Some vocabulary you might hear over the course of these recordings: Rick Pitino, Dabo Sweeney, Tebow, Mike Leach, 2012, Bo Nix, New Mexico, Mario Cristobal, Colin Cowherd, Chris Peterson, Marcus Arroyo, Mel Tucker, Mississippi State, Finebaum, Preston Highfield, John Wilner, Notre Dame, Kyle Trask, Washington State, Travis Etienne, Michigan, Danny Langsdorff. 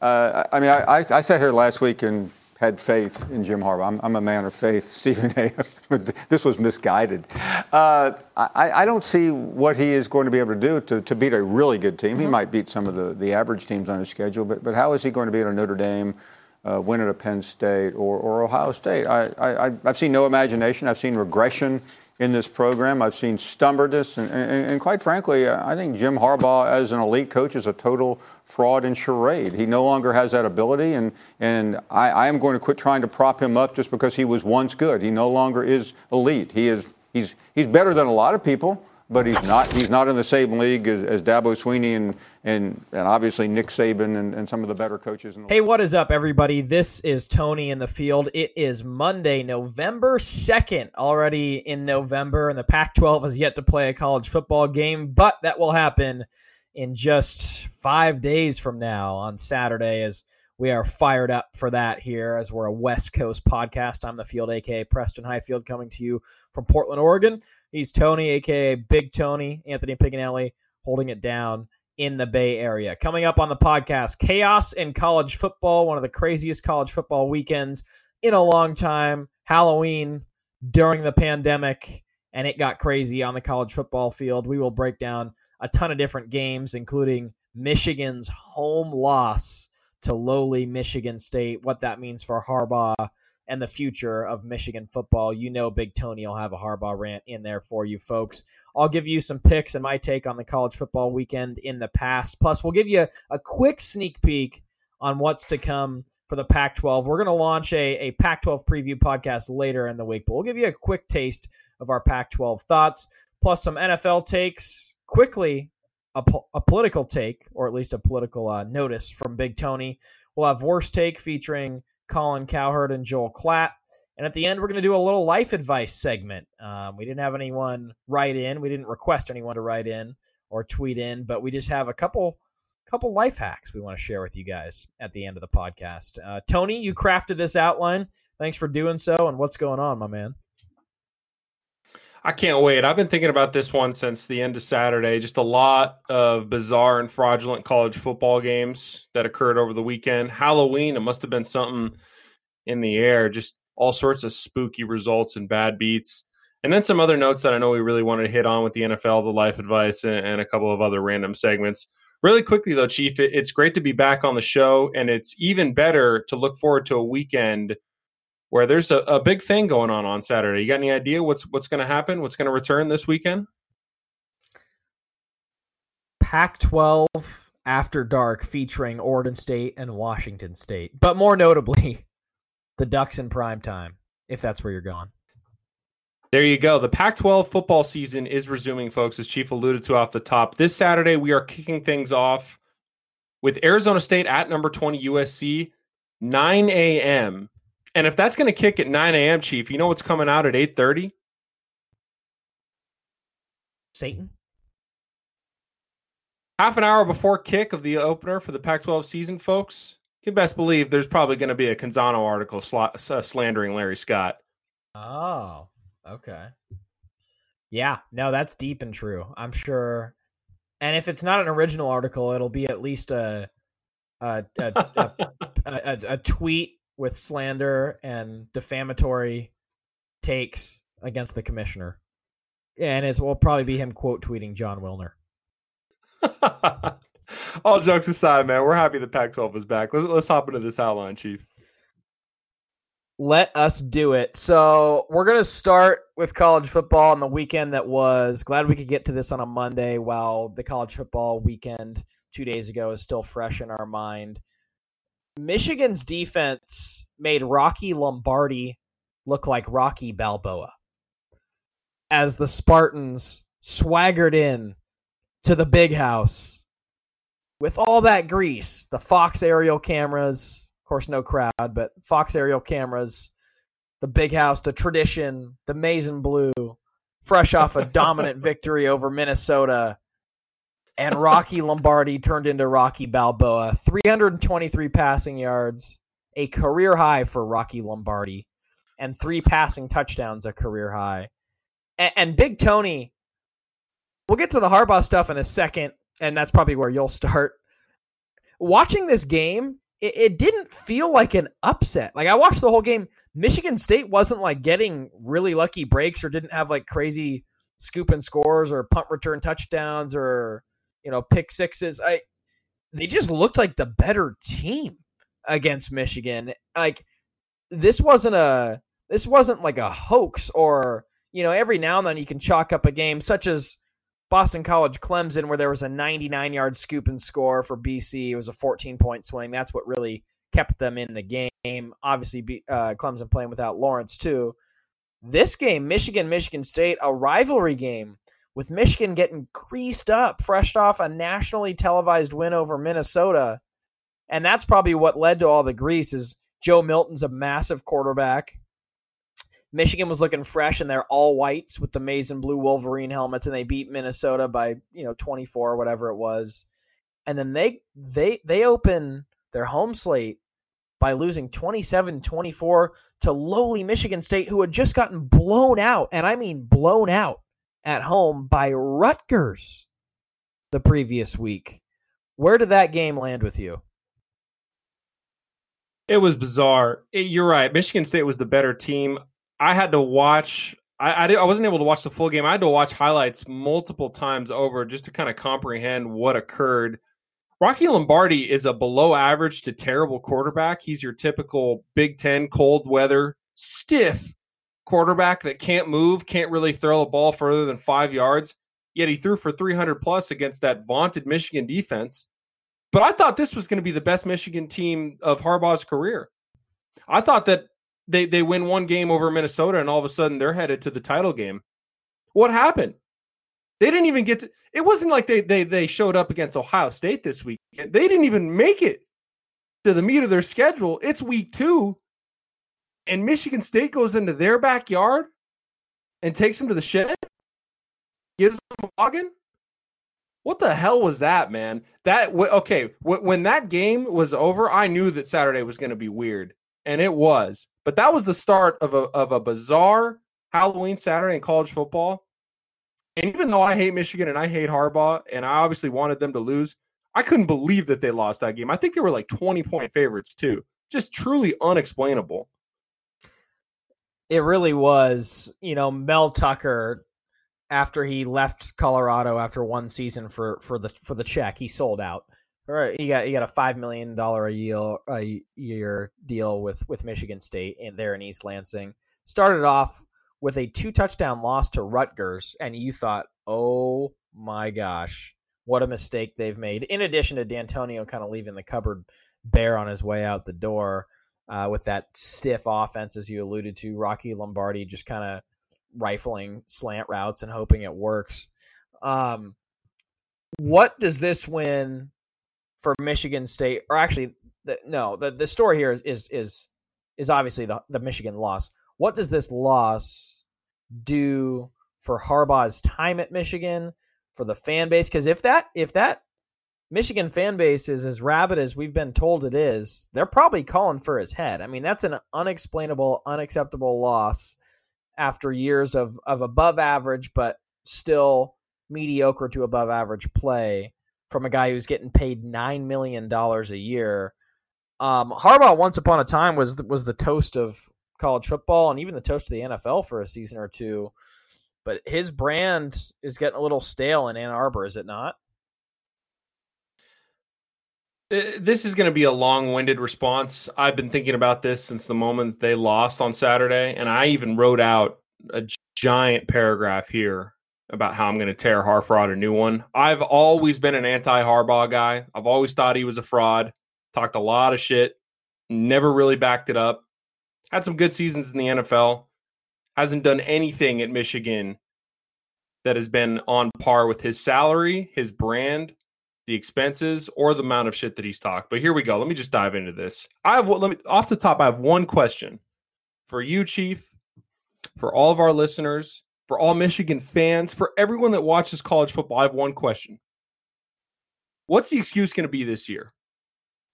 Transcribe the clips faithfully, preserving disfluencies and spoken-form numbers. Uh, I mean, I, I sat here last week and had faith in Jim Harbaugh. I'm, I'm a man of faith. Stephen A. This was misguided. Uh, I, I don't see what he is going to be able to do to, to beat a really good team. Mm-hmm. He might beat some of the, the average teams on his schedule, but but how is he going to beat a Notre Dame, uh, win at a Penn State, or, or Ohio State? I, I, I've seen no imagination. I've seen regression in this program. I've seen stubbornness, and, and, and quite frankly, I think Jim Harbaugh as an elite coach is a total fraud and charade. He no longer has that ability, and and I, I am going to quit trying to prop him up just because he was once good. He no longer is elite. He is he's he's better than a lot of people, but he's not he's not in the same league as, as Dabo Sweeney and and and obviously Nick Saban and, and some of the better coaches in the Hey, league. What is up, everybody? This is Tony in the Field. It is Monday, November second, already in November, and the Pac twelve has yet to play a college football game, but that will happen in just five days from now on Saturday, as we are fired up for that here, as we're a West Coast podcast. I'm the Field, a k a. Preston Highfield, coming to you from Portland, Oregon. He's Tony, a k a. Big Tony, Anthony Piganelli, holding it down in the Bay Area. Coming up on the podcast, chaos in college football, one of the craziest college football weekends in a long time, Halloween during the pandemic, and it got crazy on the college football field. We will break down a ton of different games, including Michigan's home loss to lowly Michigan State, what that means for Harbaugh and the future of Michigan football. You know Big Tony will have a Harbaugh rant in there for you folks. I'll give you some picks and my take on the college football weekend in the past. Plus, we'll give you a quick sneak peek on what's to come for the Pac twelve. We're going to launch a, a Pac twelve preview podcast later in the week, but we'll give you a quick taste of our Pac twelve thoughts, plus some N F L takes. Quickly, a, po- a political take, or at least a political uh, notice from Big Tony. We'll have Worst Take featuring Colin Cowherd and Joel Klatt. And at the end, we're going to do a little life advice segment. Um, we didn't have anyone write in. We didn't request anyone to write in or tweet in, but we just have a couple couple life hacks we want to share with you guys at the end of the podcast. Uh, Tony, you crafted this outline. Thanks for doing so. And what's going on, my man? I can't wait. I've been thinking about this one since the end of Saturday. Just a lot of bizarre and fraudulent college football games that occurred over the weekend. Halloween, it must have been something in the air. Just all sorts of spooky results and bad beats. And then some other notes that I know we really wanted to hit on with the N F L, the life advice, and, and a couple of other random segments. Really quickly, though, Chief, it, it's great to be back on the show, and it's even better to look forward to a weekend where there's a, a big thing going on on Saturday. You got any idea what's what's going to happen? What's going to return this weekend? Pac twelve After Dark featuring Oregon State and Washington State. But more notably, the Ducks in primetime, if that's where you're going. There you go. The Pac twelve football season is resuming, folks, as Chief alluded to off the top. This Saturday, we are kicking things off with Arizona State at number twenty U S C, nine a.m., and if that's going to kick at nine a.m., Chief, you know what's coming out at eight thirty? Satan. Half an hour before kick of the opener for the Pac twelve season, folks, you can best believe there's probably going to be a Canzano article sl- slandering Larry Scott. Oh, okay. Yeah, no, that's deep and true, I'm sure. And if it's not an original article, it'll be at least a a, a, a, a, a tweet with slander and defamatory takes against the commissioner. And it will probably be him quote tweeting John Wilner. All jokes aside, man, we're happy the Pac twelve is back. Let's, let's hop into this outline, Chief. Let us do it. So we're going to start with college football on the weekend that was. Glad we could get to this on a Monday while the college football weekend two days ago is still fresh in our mind. Michigan's defense made Rocky Lombardi look like Rocky Balboa as the Spartans swaggered in to the Big House with all that grease. The Fox aerial cameras, of course, no crowd, but Fox aerial cameras, the Big House, the tradition, the maize and blue, fresh off a dominant victory over Minnesota. And Rocky Lombardi turned into Rocky Balboa. three hundred twenty-three passing yards, a career high for Rocky Lombardi, and three passing touchdowns, a career high. And, and Big Tony, we'll get to the Harbaugh stuff in a second, and that's probably where you'll start. Watching this game, it, it didn't feel like an upset. Like, I watched the whole game. Michigan State wasn't like getting really lucky breaks or didn't have like crazy scoop and scores or punt return touchdowns or, you know, pick sixes. I, they just looked like the better team against Michigan. Like, this wasn't a, this wasn't like a hoax or, you know, every now and then you can chalk up a game such as Boston College Clemson, where there was a ninety-nine yard scoop and score for B C. It was a fourteen point swing. That's what really kept them in the game. Obviously, uh, Clemson playing without Lawrence too. This game, Michigan, Michigan State, a rivalry game with Michigan getting greased up, fresh off a nationally televised win over Minnesota. And that's probably what led to all the grease is Joe Milton's a massive quarterback. Michigan was looking fresh in their all whites with the maize and blue Wolverine helmets, and they beat Minnesota by, you know, twenty-four or whatever it was. And then they they they open their home slate by losing twenty-seven twenty-four to lowly Michigan State, who had just gotten blown out, and I mean blown out at home by Rutgers the previous week. Where did that game land with you? It was bizarre. It, you're right. Michigan State was the better team. I had to watch I, I, did, I wasn't able to watch the full game. I had to watch highlights multiple times over just to kind of comprehend what occurred. Rocky Lombardi is a below average to terrible quarterback. He's your typical Big Ten, cold weather, stiff quarterback that can't move, can't really throw a ball further than five yards, yet he threw for three hundred plus against that vaunted Michigan defense. But I thought this was going to be the best Michigan team of Harbaugh's career. I thought that They they win one game over Minnesota, and all of a sudden they're headed to the title game. What happened? They didn't even get to – it wasn't like they they they showed up against Ohio State this week. They didn't even make it to the meat of their schedule. It's week two, and Michigan State goes into their backyard and takes them to the shed, gives them a login. What the hell was that, man? That okay, when that game was over, I knew that Saturday was going to be weird. And it was, but that was the start of a of a bizarre Halloween Saturday in college football. And even though I hate Michigan and I hate Harbaugh, and I obviously wanted them to lose, I couldn't believe that they lost that game. I think they were like twenty point favorites too. Just truly unexplainable. It really was. You know, Mel Tucker, after he left Colorado after one season for for the for the check, he sold out. He got he got a five million dollar a year a year deal with, with Michigan State and there in East Lansing. Started off with a two touchdown loss to Rutgers, and you thought, oh my gosh, what a mistake they've made. In addition to D'Antonio kind of leaving the cupboard bare on his way out the door uh, with that stiff offense, as you alluded to, Rocky Lombardi just kind of rifling slant routes and hoping it works. Um, what does this win for Michigan State, or actually, the, no, the, the story here is is is, is obviously the, the Michigan loss. What does this loss do for Harbaugh's time at Michigan, for the fan base? Because if that if that Michigan fan base is as rabid as we've been told it is, they're probably calling for his head. I mean, that's an unexplainable, unacceptable loss after years of, of above average, but still mediocre to above average play from a guy who's getting paid nine million dollars a year. Um, Harbaugh, once upon a time, was the, was the toast of college football and even the toast of the N F L for a season or two. But his brand is getting a little stale in Ann Arbor, is it not? This is going to be a long-winded response. I've been thinking about this since the moment they lost on Saturday, and I even wrote out a giant paragraph here about how I'm going to tear Harfraud a new one. I've always been an anti-Harbaugh guy. I've always thought he was a fraud. Talked a lot of shit. Never really backed it up. Had some good seasons in the N F L. Hasn't done anything at Michigan that has been on par with his salary, his brand, the expenses, or the amount of shit that he's talked. But here we go. Let me just dive into this. I have let me off the top, I have one question for you, Chief, for all of our listeners, for all Michigan fans, for everyone that watches college football. I have one question. What's the excuse going to be this year?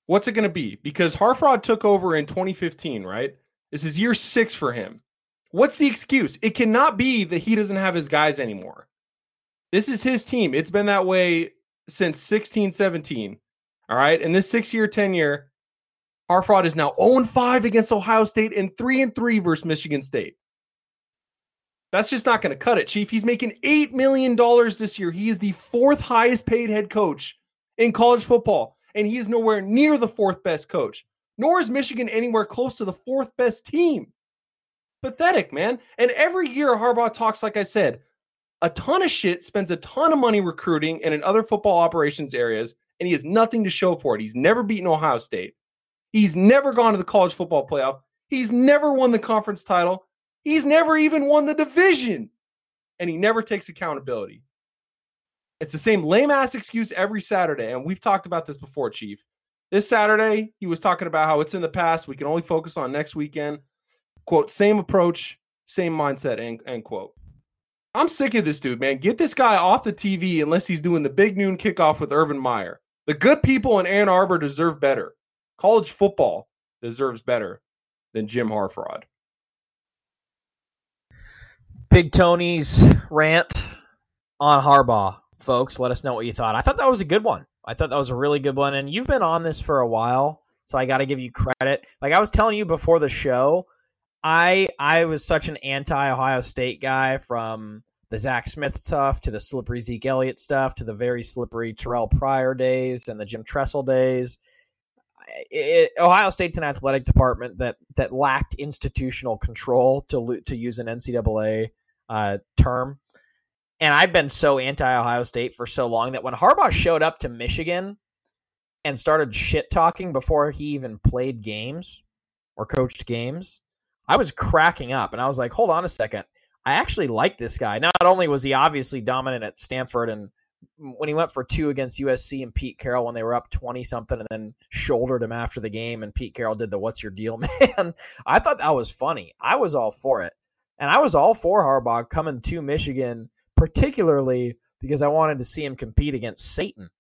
What's it going to be? Because Harfraud took over in twenty fifteen, right? This is year six for him. What's the excuse? It cannot be that he doesn't have his guys anymore. This is his team. It's been that way since sixteen seventeen, all right? And this six-year tenure, Harbaugh is now oh and five against Ohio State and three and three versus Michigan State. That's just not going to cut it, Chief. He's making eight million dollars this year. He is the fourth highest paid head coach in college football, and he is nowhere near the fourth best coach, nor is Michigan anywhere close to the fourth best team. Pathetic, man. And every year Harbaugh talks, like I said, a ton of shit, spends a ton of money recruiting and in other football operations areas, and he has nothing to show for it. He's never beaten Ohio State. He's never gone to the college football playoff. He's never won the conference title. He's never even won the division. And he never takes accountability. It's the same lame-ass excuse every Saturday, and we've talked about this before, Chief. This Saturday, he was talking about how it's in the past. We can only focus on next weekend. Quote, same approach, same mindset, end, end quote. I'm sick of this dude, man. Get this guy off the T V unless he's doing the big noon kickoff with Urban Meyer. The good people in Ann Arbor deserve better. College football deserves better than Jim Harbaugh. Big Tony's rant on Harbaugh, folks. Let us know what you thought. I thought that was a good one. I thought that was a really good one. And you've been on this for a while, so I got to give you credit. Like I was telling you before the show, I I was such an anti-Ohio State guy, from the Zach Smith stuff to the slippery Zeke Elliott stuff to the very slippery Terrell Pryor days and the Jim Tressel days. It, Ohio State's an athletic department that that lacked institutional control, to to use an N C double A uh, term. And I've been so anti-Ohio State for so long that when Harbaugh showed up to Michigan and started shit-talking before he even played games or coached games, I was cracking up. And I was like, hold on a second. I actually like this guy. Not only was he obviously dominant at Stanford, and when he went for two against U S C and Pete Carroll when they were up twenty-something and then shouldered him after the game, and Pete Carroll did the what's your deal, man. I thought that was funny. I was all for it. And I was all for Harbaugh coming to Michigan, particularly because I wanted to see him compete against Satan.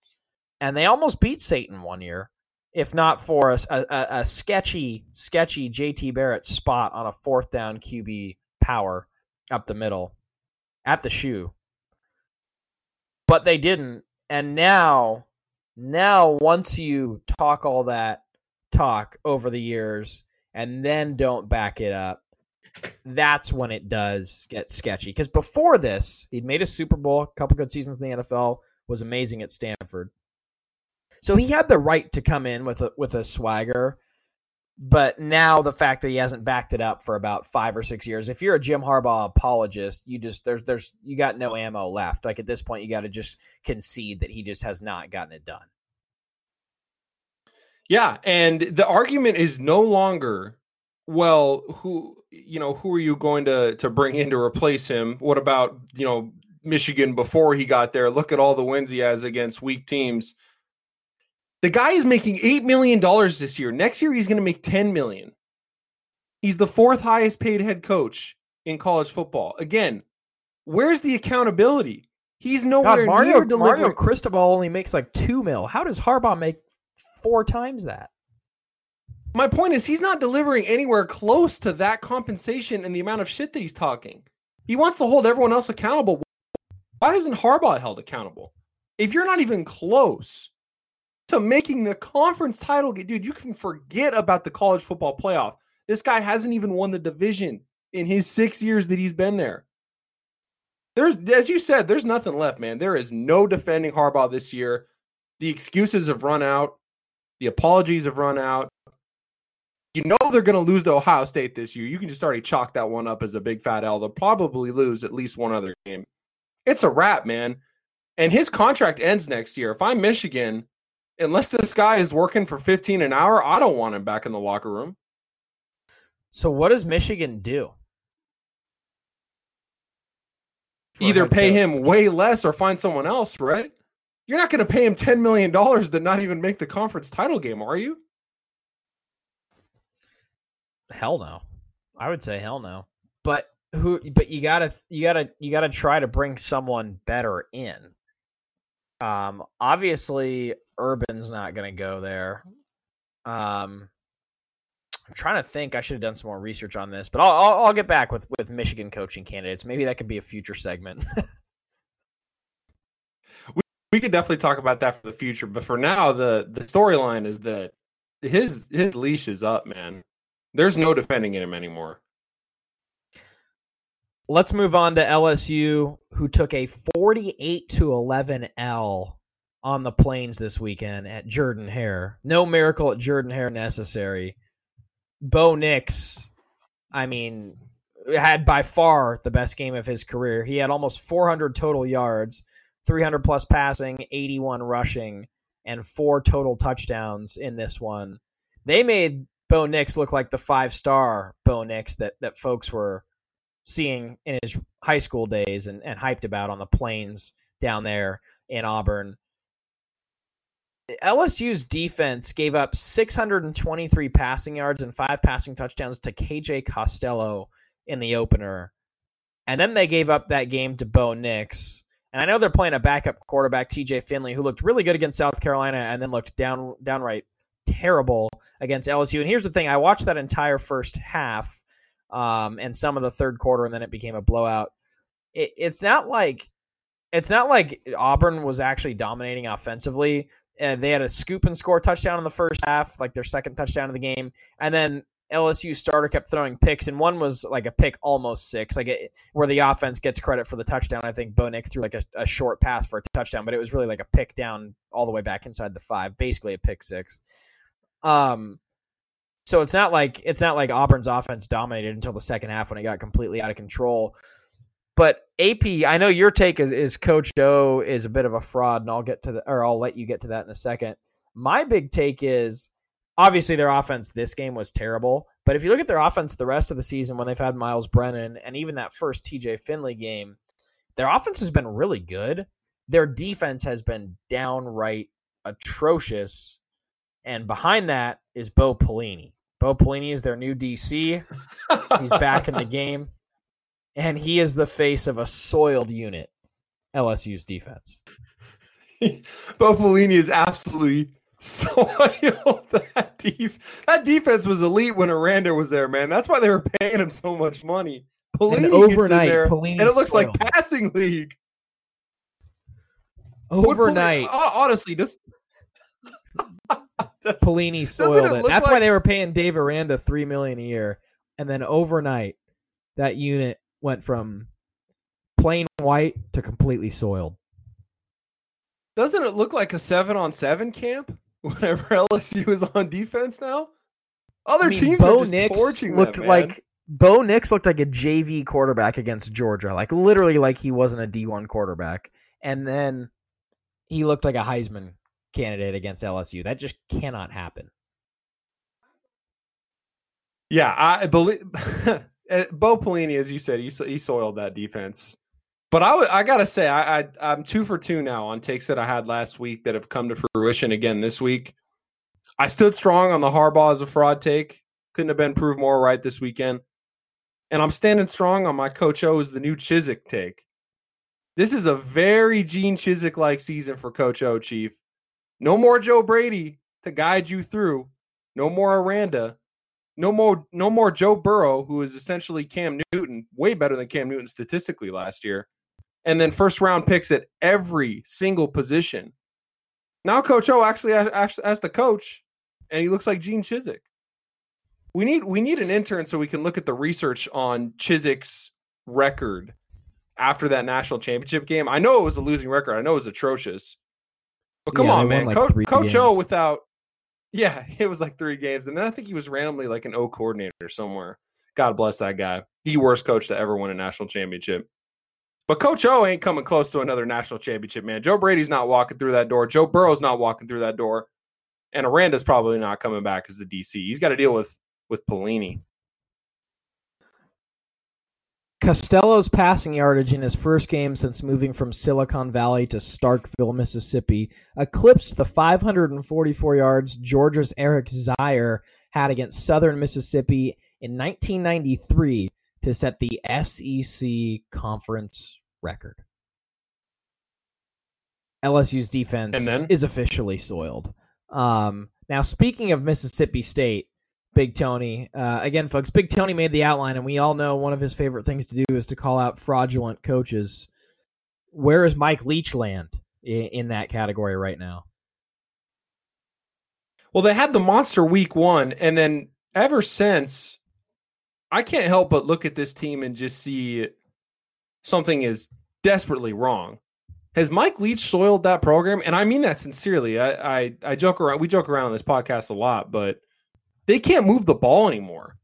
And they almost beat Satan one year, if not for a, a, a sketchy, sketchy J T Barrett spot on a fourth down Q B power up the middle at the shoe. But they didn't. And now, now once you talk all that talk over the years and then don't back it up, that's when it does get sketchy. Because before this, he'd made a Super Bowl, a couple good seasons in the N F L, was amazing at Stanford. So he had the right to come in with a, with a swagger. But now the fact that he hasn't backed it up for about five or six years, if you're a Jim Harbaugh apologist, you just there's there's you got no ammo left. Like at this point, you got to just concede that he just has not gotten it done. Yeah, and the argument is no longer, well, who you know who are you going to to bring in to replace him? What about you know Michigan before he got there? Look at all the wins he has against weak teams. The guy is making eight million dollars this year. Next year, he's going to make ten million dollars. He's the fourth highest paid head coach in college football. Again, where's the accountability? He's nowhere God, Mario, near delivering. Mario Cristobal only makes like two mil. How does Harbaugh make four times that? My point is he's not delivering anywhere close to that compensation and the amount of shit that he's talking. He wants to hold everyone else accountable. Why isn't Harbaugh held accountable? If you're not even close to making the conference title, dude, you can forget about the college football playoff. This guy hasn't even won the division in his six years that he's been there. There's, as you said, there's nothing left, man. There is no defending Harbaugh this year. The excuses have run out. The apologies have run out. You know they're going to lose to Ohio State this year. You can just already chalk that one up as a big fat L. They'll probably lose at least one other game. It's a wrap, man. And his contract ends next year. If I'm Michigan, unless this guy is working for fifteen an hour, I don't want him back in the locker room. So what does Michigan do? Either pay him way less or find someone else, right? You're not going to pay him ten million dollars to not even make the conference title game, are you? Hell no. I would say hell no. But who but you got to you got to you got to try to bring someone better in. Um obviously Urban's not going to go there. Um, I'm trying to think. I should have done some more research on this, but I'll, I'll, I'll get back with, with Michigan coaching candidates. Maybe that could be a future segment. we we could definitely talk about that for the future, but for now, the, the storyline is that his his leash is up, man. There's no defending him anymore. Let's move on to L S U, who took a forty-eight to eleven L on the Plains this weekend at Jordan-Hare. No miracle at Jordan-Hare necessary. Bo Nix, I mean, had by far the best game of his career. He had almost four hundred total yards, three hundred plus passing, eighty-one rushing, and four total touchdowns in this one. They made Bo Nix look like the five-star Bo Nix that, that folks were seeing in his high school days and, and hyped about on the plains down there in Auburn. L S U's defense gave up six hundred twenty-three passing yards and five passing touchdowns to K J Costello in the opener. And then they gave up that game to Bo Nix. And I know they're playing a backup quarterback, T J Finley, who looked really good against South Carolina and then looked down downright terrible against L S U. And here's the thing. I watched that entire first half Um, and some of the third quarter, and then it became a blowout. It, it's not like it's not like Auburn was actually dominating offensively. Uh, they had a scoop and score touchdown in the first half, like their second touchdown of the game, and then L S U starter kept throwing picks, and one was like a pick almost six, like it, where the offense gets credit for the touchdown. I think Bo Nix threw like a, a short pass for a touchdown, but it was really like a pick down all the way back inside the five, basically a pick six. Um. So it's not like it's not like Auburn's offense dominated until the second half when it got completely out of control. But A P, I know your take is, is Coach O is a bit of a fraud, and I'll get to the, or I'll let you get to that in a second. My big take is obviously their offense this game was terrible, but if you look at their offense the rest of the season when they've had Miles Brennan and even that first T J Finley game, their offense has been really good. Their defense has been downright atrocious, and behind that is Bo Pelini. Bo Pelini is their new D C. He's back in the game. And he is the face of a soiled unit, L S U's defense. Bo Pelini is absolutely soiled. That, def- that defense was elite when Aranda was there, man. That's why they were paying him so much money. Pelini overnight, gets in there, Pelini's and it looks soiled. Like passing league. Overnight. Pelini, honestly, this... Pelini soiled it. it. That's like... why they were paying Dave Aranda three million a year, and then overnight, that unit went from plain white to completely soiled. Doesn't it look like a seven-on-seven camp whenever L S U is on defense now? Other I mean, teams Bo are just Nix torching looked them, like Bo Nix looked like a J V quarterback against Georgia, like literally like he wasn't a D one quarterback, and then he looked like a Heisman candidate against L S U. That just cannot happen. Yeah, I believe Bo Pelini, as you said, he, he soiled that defense. But I, w- I gotta say, I, I I'm two for two now on takes that I had last week that have come to fruition again this week. I stood strong on the Harbaugh as a fraud take. Couldn't have been proved more right this weekend. And I'm standing strong on my Coach O as the new Chizik take. This is a very Gene Chizik like season for Coach O, Chief. No more Joe Brady to guide you through. No more Aranda. No more no more Joe Burrow, who is essentially Cam Newton, way better than Cam Newton statistically last year. And then first-round picks at every single position. Now Coach O actually as the coach, and he looks like Gene Chizik. We need, we need an intern so we can look at the research on Chizik's record after that national championship game. I know it was a losing record. I know it was atrocious. But come yeah, on, man. Like Coach, Coach O without – yeah, it was like three games. And then I think he was randomly like an O coordinator somewhere. God bless that guy. The worst coach to ever win a national championship. But Coach O ain't coming close to another national championship, man. Joe Brady's not walking through that door. Joe Burrow's not walking through that door. And Aranda's probably not coming back as the D C. He's got to deal with, with Pelini. Costello's passing yardage in his first game since moving from Silicon Valley to Starkville, Mississippi, eclipsed the five hundred forty-four yards Georgia's Eric Zier had against Southern Mississippi in nineteen ninety-three to set the S E C conference record. L S U's defense is officially soiled. Um, now, speaking of Mississippi State, Big Tony. Uh, again, folks, Big Tony made the outline, and we all know one of his favorite things to do is to call out fraudulent coaches. Where is Mike Leach land in, in that category right now? Well, they had the monster week one, and then ever since, I can't help but look at this team and just see something is desperately wrong. Has Mike Leach soiled that program? And I mean that sincerely. I, I, I joke around. We joke around on this podcast a lot, but they can't move the ball anymore.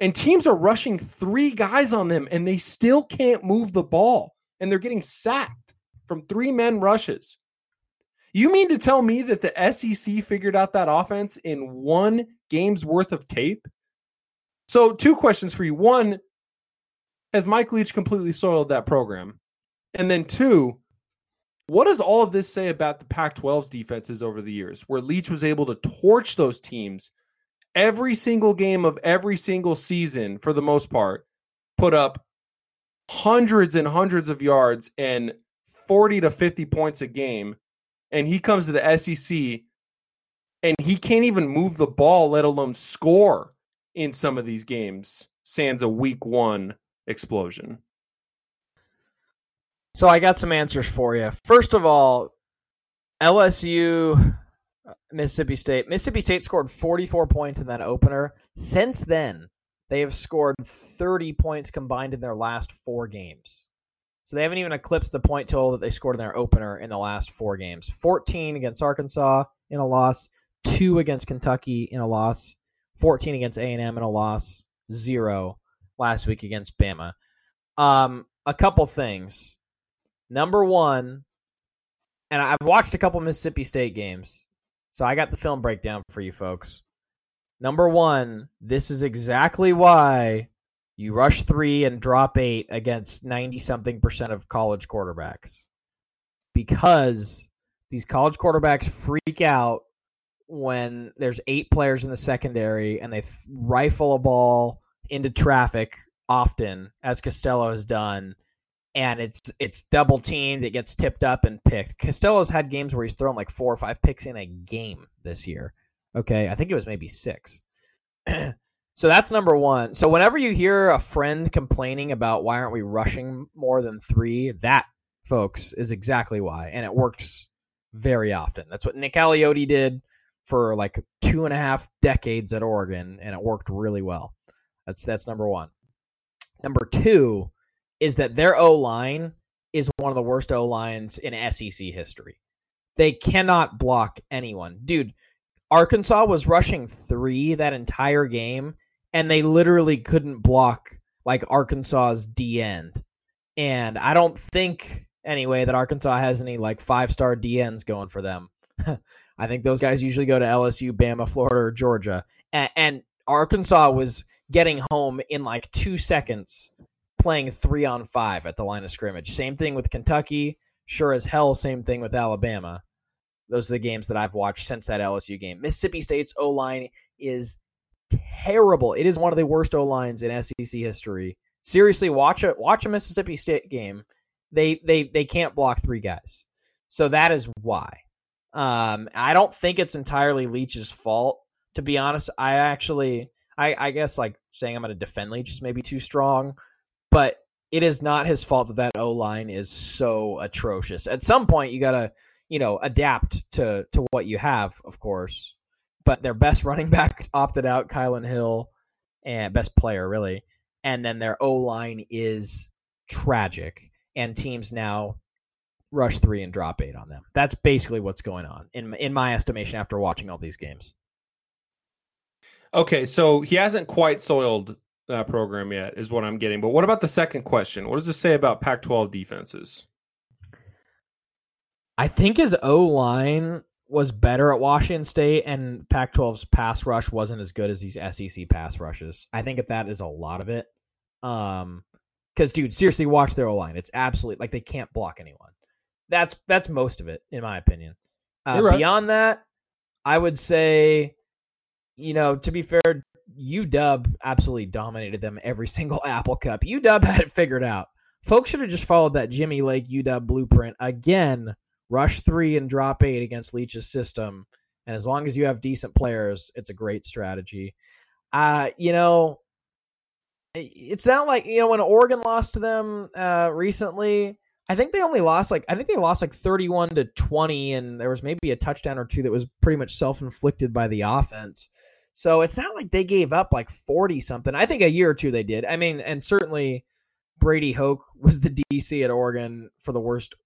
And teams are rushing three guys on them, and they still can't move the ball. And they're getting sacked from three men rushes. You mean to tell me that the S E C figured out that offense in one game's worth of tape? So two questions for you. One, has Mike Leach completely soiled that program? And then two, what does all of this say about the Pac twelve's defenses over the years, where Leach was able to torch those teams every single game of every single season, for the most part, put up hundreds and hundreds of yards and forty to fifty points a game, and he comes to the S E C and he can't even move the ball, let alone score in some of these games, sans a week one explosion? So I got some answers for you. First of all, L S U, Mississippi State. Mississippi State scored forty-four points in that opener. Since then, they have scored thirty points combined in their last four games. So they haven't even eclipsed the point total that they scored in their opener in the last four games. fourteen against Arkansas in a loss, two against Kentucky in a loss, fourteen against A and M in a loss, zero last week against Bama. Um, a couple things. Number one, and I've watched a couple Mississippi State games, so I got the film breakdown for you folks. Number one, this is exactly why you rush three and drop eight against ninety-something percent of college quarterbacks. Because these college quarterbacks freak out when there's eight players in the secondary and they rifle a ball into traffic often, as Costello has done, and it's it's double teamed, it gets tipped up and picked. Costello's had games where he's thrown like four or five picks in a game this year. Okay, I think it was maybe six. So that's number one. So whenever you hear a friend complaining about why aren't we rushing more than three, that, folks, is exactly why. And it works very often. That's what Nick Aliotti did for like two and a half decades at Oregon, and it worked really well. That's that's number one. Number two is that their O-line is one of the worst O-lines in S E C history. They cannot block anyone. Dude, Arkansas was rushing three that entire game, and they literally couldn't block like Arkansas's D end. And I don't think anyway that Arkansas has any like five-star D ends going for them. I think those guys usually go to L S U, Bama, Florida, or Georgia. A- and Arkansas was getting home in like two seconds playing three on five at the line of scrimmage. Same thing with Kentucky. Sure as hell, same thing with Alabama. Those are the games that I've watched since that L S U game. Mississippi State's O-line is terrible. It is one of the worst O-lines in S E C history. Seriously, watch a, watch a Mississippi State game. They they they can't block three guys. So that is why. Um, I don't think it's entirely Leach's fault, to be honest. I actually, I, I guess like saying I'm going to defend Leach is maybe too strong, but it is not his fault that that O-line is so atrocious. At some point, you got to, you know, adapt to, to what you have, of course. But their best running back opted out, Kylan Hill, and best player, really. And then their O-line is tragic. And teams now rush three and drop eight on them. That's basically what's going on, in in my estimation, after watching all these games. Okay, so he hasn't quite soiled that program yet, is what I'm getting. But what about the second question? What does this say about Pac twelve defenses? I think his O-line was better at Washington State, and Pac twelve's pass rush wasn't as good as these S E C pass rushes. I think that is a lot of it. Um, because, dude, seriously, watch their O-line. It's absolutely, like, they can't block anyone. That's that's most of it, in my opinion. Uh, right. Beyond that, I would say, you know, to be fair, U W absolutely dominated them every single Apple Cup. U W had it figured out. Folks should have just followed that Jimmy Lake U W blueprint again. Rush three and drop eight against Leach's system. And as long as you have decent players, it's a great strategy. Uh, you know, it's not like, you know, when Oregon lost to them uh, recently, I think they only lost like I think they lost like thirty-one to twenty, and there was maybe a touchdown or two that was pretty much self-inflicted by the offense. So it's not like they gave up like forty something. I think a year or two they did. I mean, and certainly Brady Hoke was the D C at Oregon for the worst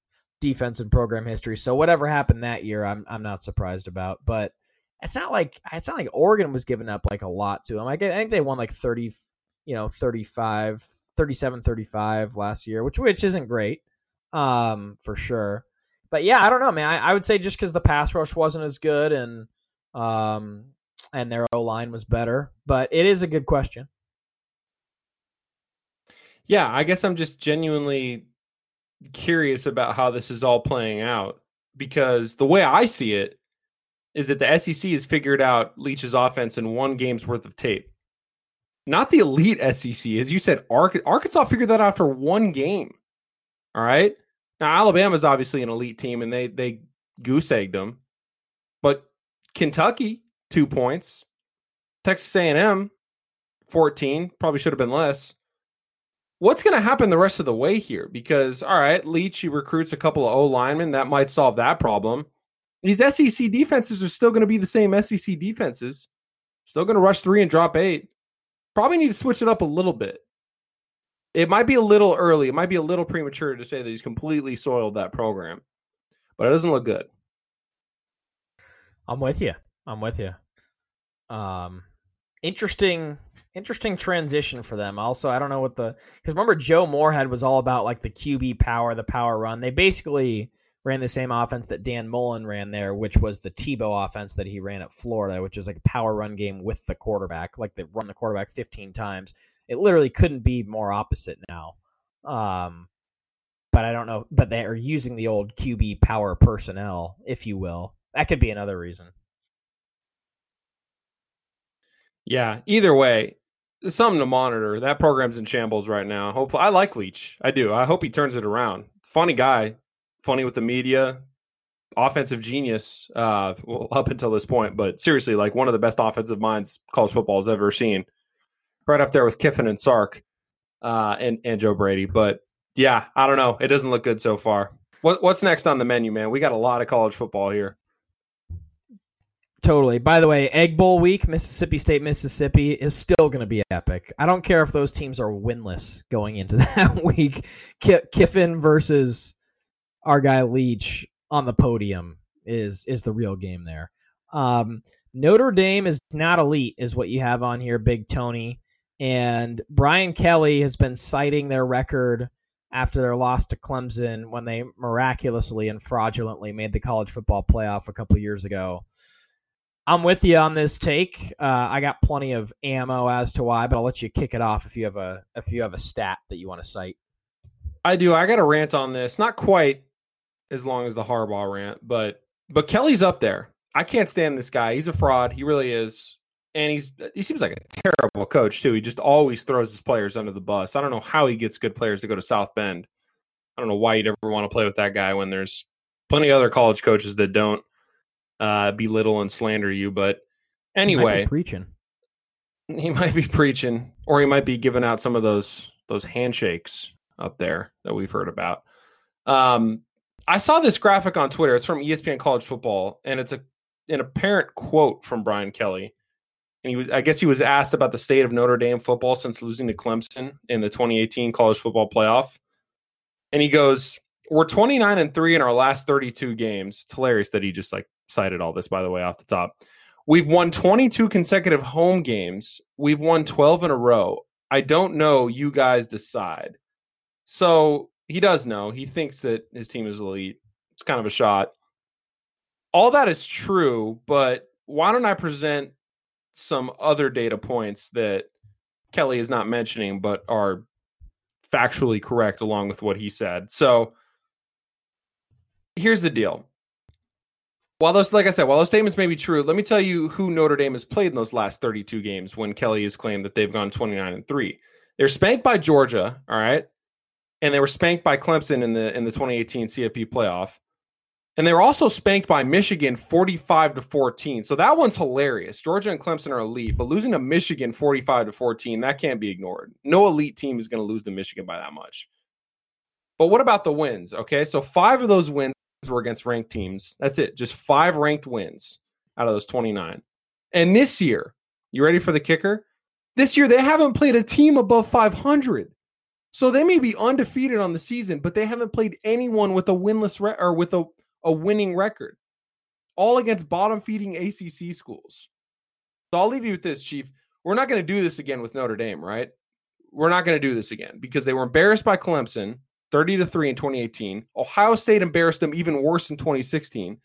defense in program history. So whatever happened that year, I'm I'm not surprised about. But it's not like it's not like Oregon was giving up like a lot to them. Like, I think they won like thirty, you know, thirty-five, thirty-seven thirty-five last year, which which isn't great, um, for sure. But yeah, I don't know, man. I, I would say just because the pass rush wasn't as good and um. and their O-line was better, but it is a good question. Yeah, I guess I'm just genuinely curious about how this is all playing out, because the way I see it is that the S E C has figured out Leach's offense in one game's worth of tape. Not the elite S E C. As you said, Arkansas figured that out for one game. All right? Now, Alabama's obviously an elite team, and they, they goose-egged them. But Kentucky... two points. Texas A and M, fourteen. Probably should have been less. What's going to happen the rest of the way here? Because, all right, Leach, he recruits a couple of O-linemen. That might solve that problem. These S E C defenses are still going to be the same S E C defenses. Still going to rush three and drop eight. Probably need to switch it up a little bit. It might be a little early. It might be a little premature to say that he's completely soiled that program. But it doesn't look good. I'm with you. I'm with you. Um, interesting, interesting transition for them. Also, I don't know what the, because remember Joe Moorhead was all about like the Q B power, the power run. They basically ran the same offense that Dan Mullen ran there, which was the Tebow offense that he ran at Florida, which was like a power run game with the quarterback. Like they run the quarterback fifteen times. It literally couldn't be more opposite now. Um, but I don't know, but they are using the old Q B power personnel, if you will. That could be another reason. Yeah, either way, there's something to monitor. That program's in shambles right now. Hopefully, I like Leach. I do. I hope he turns it around. Funny guy. Funny with the media. Offensive genius, uh, well, up until this point. But seriously, like one of the best offensive minds college football has ever seen. Right up there with Kiffin and Sark uh, and, and Joe Brady. But, yeah, I don't know. It doesn't look good so far. What, what's next on the menu, man? We got a lot of college football here. Totally. By the way, Egg Bowl week, Mississippi State, Mississippi is still going to be epic. I don't care if those teams are winless going into that week. Kiffin versus our guy Leach on the podium is is the real game there. Um, Notre Dame is not elite is what you have on here, Big Tony. And Brian Kelly has been citing their record after their loss to Clemson when they miraculously and fraudulently made the college football playoff a couple years ago. I'm with you on this take. Uh, I got plenty of ammo as to why, but I'll let you kick it off if you have a if you have a stat that you want to cite. I do. I got a rant on this. Not quite as long as the Harbaugh rant, but but Kelly's up there. I can't stand this guy. He's a fraud. He really is. And he's he seems like a terrible coach too. He just always throws his players under the bus. I don't know how he gets good players to go to South Bend. I don't know why you'd ever want to play with that guy when there's plenty of other college coaches that don't. Uh, belittle and slander you, but anyway, he might be preaching. He might be preaching, or he might be giving out some of those those handshakes up there that we've heard about. Um, I saw this graphic on Twitter. It's from E S P N College Football, and it's a an apparent quote from Brian Kelly. And he was, I guess, he was asked about the state of Notre Dame football since losing to Clemson in the twenty eighteen College Football Playoff, and he goes, "We're twenty-nine and three in our last thirty-two games." It's hilarious that he just like cited all this, by the way, off the top. "We've won twenty-two consecutive home games. We've won twelve in a row. I don't know. You guys decide." So he does know. He thinks that his team is elite. It's kind of a shot. All that is true, but why don't I present some other data points that Kelly is not mentioning but are factually correct along with what he said. So here's the deal. While those, like I said, while those statements may be true, let me tell you who Notre Dame has played in those last thirty-two games when Kelly has claimed that they've gone twenty-nine and three. They're spanked by Georgia, all right? And they were spanked by Clemson in the in the twenty eighteen C F P playoff. And they were also spanked by Michigan forty-five to fourteen. So that one's hilarious. Georgia and Clemson are elite, but losing to Michigan forty-five to fourteen, that can't be ignored. No elite team is going to lose to Michigan by that much. But what about the wins? Okay, so five of those wins were against ranked teams. That's it. Just five ranked wins out of those twenty-nine. And this year, you ready for the kicker? This year, they haven't played a team above five hundred. So they may be undefeated on the season, but they haven't played anyone with a winless re- or with a, a winning record. All against bottom-feeding A C C schools. So I'll leave you with this, Chief. We're not going to do this again with Notre Dame, right? We're not going to do this again because they were embarrassed by Clemson, thirty to three in twenty eighteen. Ohio State embarrassed them even worse in twenty sixteen.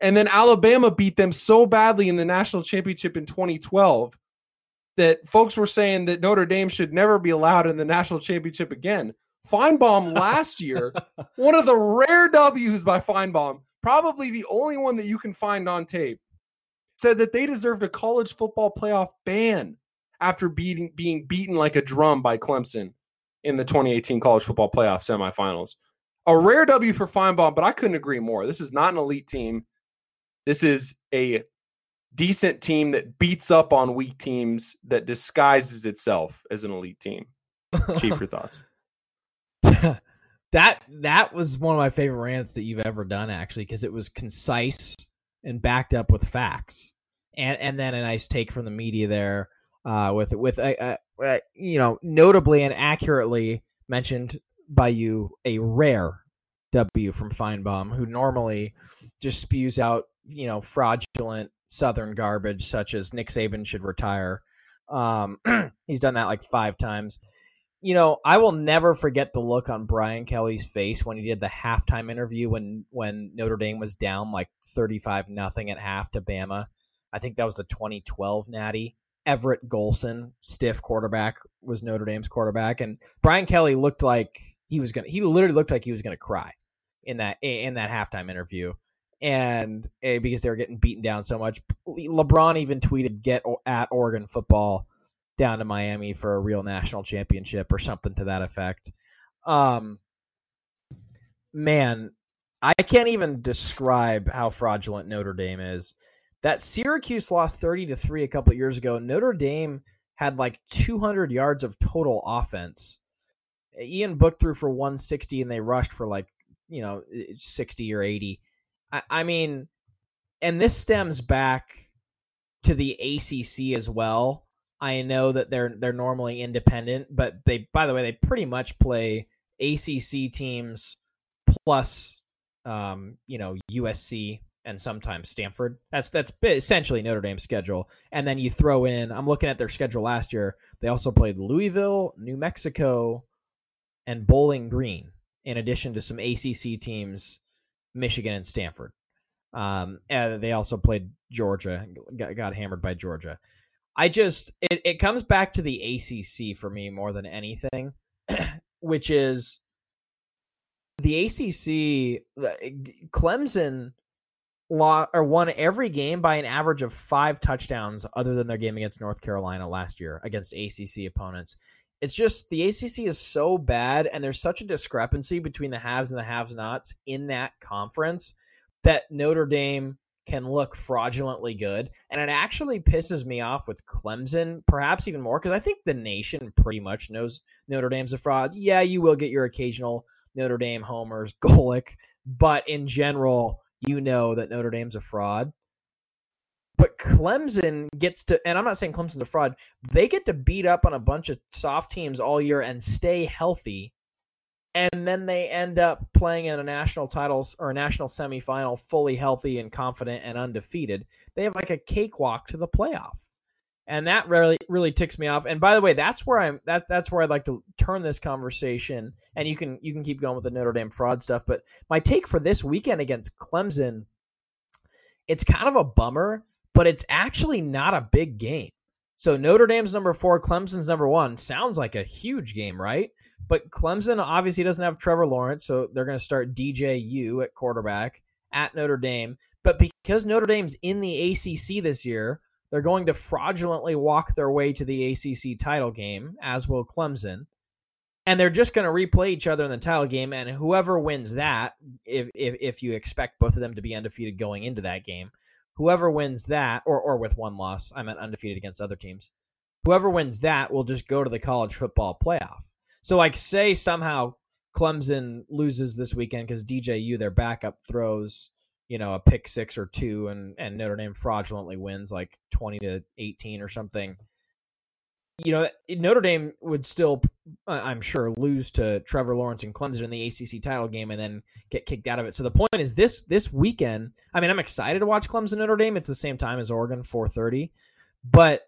And then Alabama beat them so badly in the national championship in twenty twelve that folks were saying that Notre Dame should never be allowed in the national championship again. Finebaum last year, one of the rare W's by Finebaum, probably the only one that you can find on tape, said that they deserved a college football playoff ban after beating, being beaten like a drum by Clemson in the twenty eighteen college football playoff semifinals. A rare W for Finebaum, but I couldn't agree more. This is not an elite team. This is a decent team that beats up on weak teams, that disguises itself as an elite team. Chief, your thoughts? that that was one of my favorite rants that you've ever done, actually, because it was concise and backed up with facts. And and then a nice take from the media there uh, with, with a, a, a, you know, notably and accurately mentioned by you, a rare W from Finebaum, who normally just spews out, you know, fraudulent Southern garbage, such as Nick Saban should retire. Um, he's done that like five times. You know, I will never forget the look on Brian Kelly's face when he did the halftime interview when, when Notre Dame was down like thirty-five nothing at half to Bama. I think that was the twenty twelve Natty. Everett Golson, stiff quarterback, was Notre Dame's quarterback. And Brian Kelly looked like he was going to, he literally looked like he was going to cry in that, in that halftime interview. And uh, because they were getting beaten down so much, LeBron even tweeted, "Get at Oregon football down to Miami for a real national championship," or something to that effect. Um, man, I can't even describe how fraudulent Notre Dame is. That Syracuse lost thirty to three a couple of years ago. Notre Dame had like two hundred yards of total offense. Ian Book threw for one sixty, and they rushed for like, you know, sixty or eighty. I mean, and this stems back to the A C C as well. I know that they're they're normally independent, but they, by the way, they pretty much play A C C teams plus, um, you know, U S C and sometimes Stanford. That's that's essentially Notre Dame's schedule. And then you throw in, I'm looking at their schedule last year. They also played Louisville, New Mexico, and Bowling Green, in addition to some A C C teams. Michigan and Stanford. Um, and they also played Georgia, got, got hammered by Georgia. I just, it, it comes back to the A C C for me more than anything, which is the A C C, Clemson law, or won every game by an average of five touchdowns other than their game against North Carolina last year against A C C opponents. It's just the A C C is so bad, and there's such a discrepancy between the haves and the have-nots in that conference that Notre Dame can look fraudulently good. And it actually pisses me off with Clemson, perhaps even more, because I think the nation pretty much knows Notre Dame's a fraud. Yeah, you will get your occasional Notre Dame homers, Golic, but in general, you know that Notre Dame's a fraud. But Clemson gets to, and I'm not saying Clemson's a fraud, they get to beat up on a bunch of soft teams all year and stay healthy, and then they end up playing in a national titles or a national semifinal fully healthy and confident and undefeated. They have like a cakewalk to the playoff, and that really really ticks me off. And by the way, that's where I'm. That that's where I'd like to turn this conversation. And you can you can keep going with the Notre Dame fraud stuff. But my take for this weekend against Clemson, it's kind of a bummer. But it's actually not a big game. So Notre Dame's number four, Clemson's number one. Sounds like a huge game, right? But Clemson obviously doesn't have Trevor Lawrence, so they're going to start D J U at quarterback at Notre Dame. But because Notre Dame's in the A C C this year, they're going to fraudulently walk their way to the A C C title game, as will Clemson. And they're just going to replay each other in the title game, and whoever wins that, if if, if you expect both of them to be undefeated going into that game, whoever wins that, or or with one loss, I meant undefeated against other teams, whoever wins that will just go to the college football playoff. So, like, say somehow Clemson loses this weekend because D J U, their backup, throws, you know, a pick six or two, and, and Notre Dame fraudulently wins like twenty to eighteen or something. You know, Notre Dame would still, I'm sure, lose to Trevor Lawrence and Clemson in the A C C title game and then get kicked out of it. So the point is this this weekend, I mean, I'm excited to watch Clemson Notre Dame. It's the same time as Oregon, four thirty. But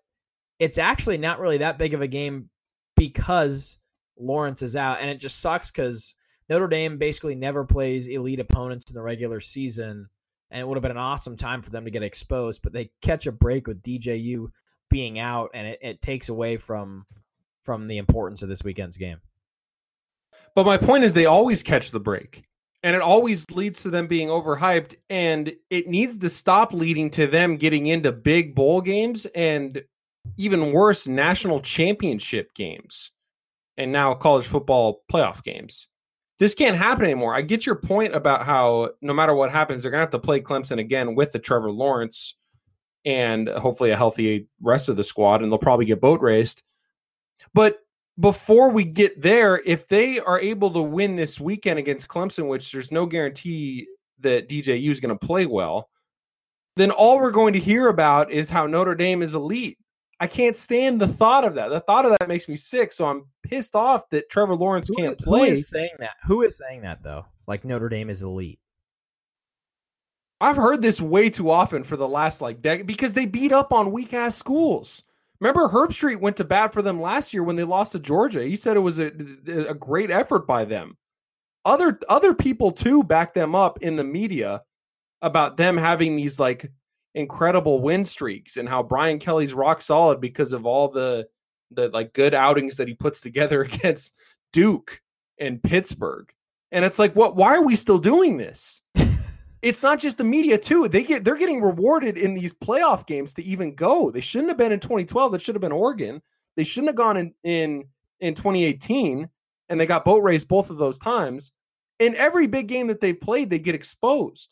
it's actually not really that big of a game because Lawrence is out. And it just sucks because Notre Dame basically never plays elite opponents in the regular season. And it would have been an awesome time for them to get exposed. But they catch a break with D J U being out, and it, it takes away from from the importance of this weekend's game. But my point is they always catch the break, and it always leads to them being overhyped, and it needs to stop leading to them getting into big bowl games and even worse national championship games and now college football playoff games. This can't happen anymore. I get your point about how no matter what happens, they're going to have to play Clemson again with the Trevor Lawrence and hopefully a healthy rest of the squad, and they'll probably get boat raced. But before we get there, if they are able to win this weekend against Clemson, which there's no guarantee that D J U is going to play well, then all we're going to hear about is how Notre Dame is elite. I can't stand the thought of that. The thought of that makes me sick, so I'm pissed off that Trevor Lawrence who, can't play. Who is saying that? Who is saying that, though? Like, Notre Dame is elite. I've heard this way too often for the last like decade because they beat up on weak ass schools. Remember, Herb Street went to bat for them last year when they lost to Georgia. He said it was a, a great effort by them. Other other people too back them up in the media about them having these like incredible win streaks and how Brian Kelly's rock solid because of all the the like good outings that he puts together against Duke and Pittsburgh. And it's like, what? Why are we still doing this? It's not just the media too. They get, they're getting rewarded in these playoff games to even go. They shouldn't have been in twenty twelve. That should have been Oregon. They shouldn't have gone in, in, in twenty eighteen, and they got boat raced both of those times. In every big game that they played, they get exposed.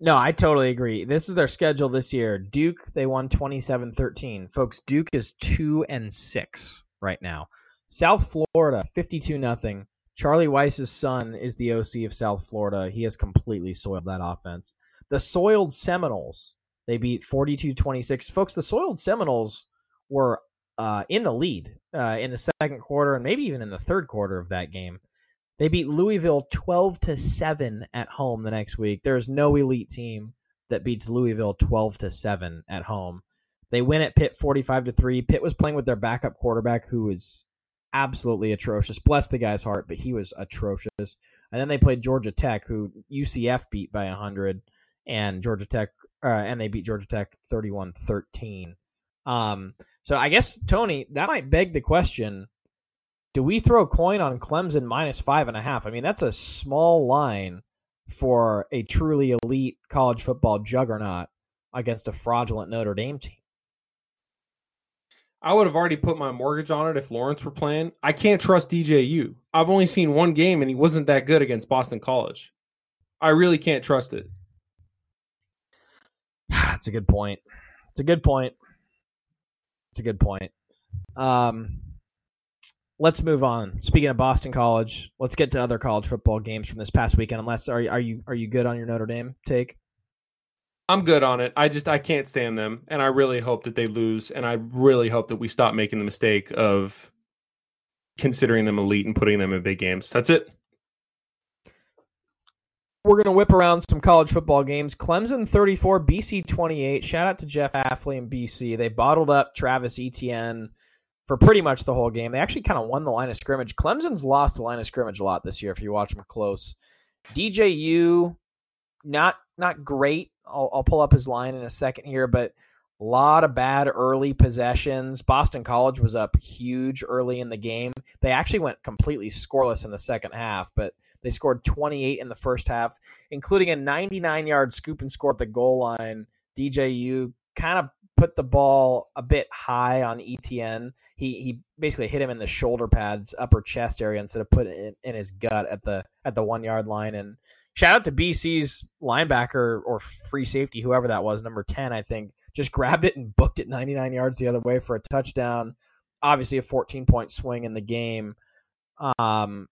No, I totally agree. This is their schedule this year. Duke, they won twenty-seven thirteen. Folks, Duke is two and six right now. South Florida, fifty-two nothing. Charlie Weiss's son is the O C of South Florida. He has completely soiled that offense. The soiled Seminoles, they beat forty-two twenty-six. Folks, the soiled Seminoles were uh, in the lead uh, in the second quarter and maybe even in the third quarter of that game. They beat Louisville twelve to seven at home the next week. There is no elite team that beats Louisville twelve to seven at home. They win at Pitt forty-five to three. Pitt was playing with their backup quarterback who is absolutely atrocious. Bless the guy's heart, but he was atrocious. And then they played Georgia Tech, who U C F beat by one hundred, and Georgia Tech, uh, and they beat Georgia Tech thirty-one thirteen. Um, so I guess, Tony, that might beg the question: do we throw coin on Clemson minus five and a half? I mean, that's a small line for a truly elite college football juggernaut against a fraudulent Notre Dame team. I would have already put my mortgage on it if Lawrence were playing. I can't trust D J U. I've only seen one game, and he wasn't that good against Boston College. I really can't trust it. That's a good point. It's a good point. It's a good point. Um, let's move on. Speaking of Boston College, let's get to other college football games from this past weekend. Unless are are you are you good on your Notre Dame take? I'm good on it. I just, I can't stand them. And I really hope that they lose. And I really hope that we stop making the mistake of considering them elite and putting them in big games. That's it. We're going to whip around some college football games. Clemson thirty-four, B C twenty-eight. Shout out to Jeff Affley and B C. They bottled up Travis Etienne for pretty much the whole game. They actually kind of won the line of scrimmage. Clemson's lost the line of scrimmage a lot this year if you watch them close. D J U, not, not great. I'll, I'll pull up his line in a second here, but a lot of bad early possessions. Boston College was up huge early in the game. They actually went completely scoreless in the second half, but they scored twenty-eight in the first half, including a ninety-nine-yard scoop and score at the goal line. D J U kind of put the ball a bit high on Etienne. He he basically hit him in the shoulder pads, upper chest area, instead of putting it in his gut at the at the one-yard line. And shout out to B C's linebacker or free safety, whoever that was, number ten, I think, just grabbed it and booked it ninety-nine yards the other way for a touchdown. Obviously a fourteen-point swing in the game. Um,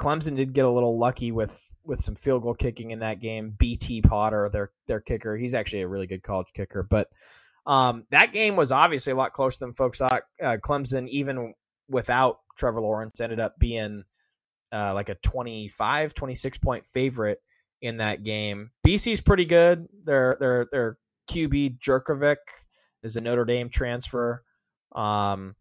Clemson did get a little lucky with, with some field goal kicking in that game. B T Potter, their their kicker, he's actually a really good college kicker. But um, that game was obviously a lot closer than folks thought. Uh, Clemson, even without Trevor Lawrence, ended up being uh, like a twenty-five, twenty-six point favorite in that game. B C's pretty good. Their their their Q B Jerkovic is a Notre Dame transfer. Um,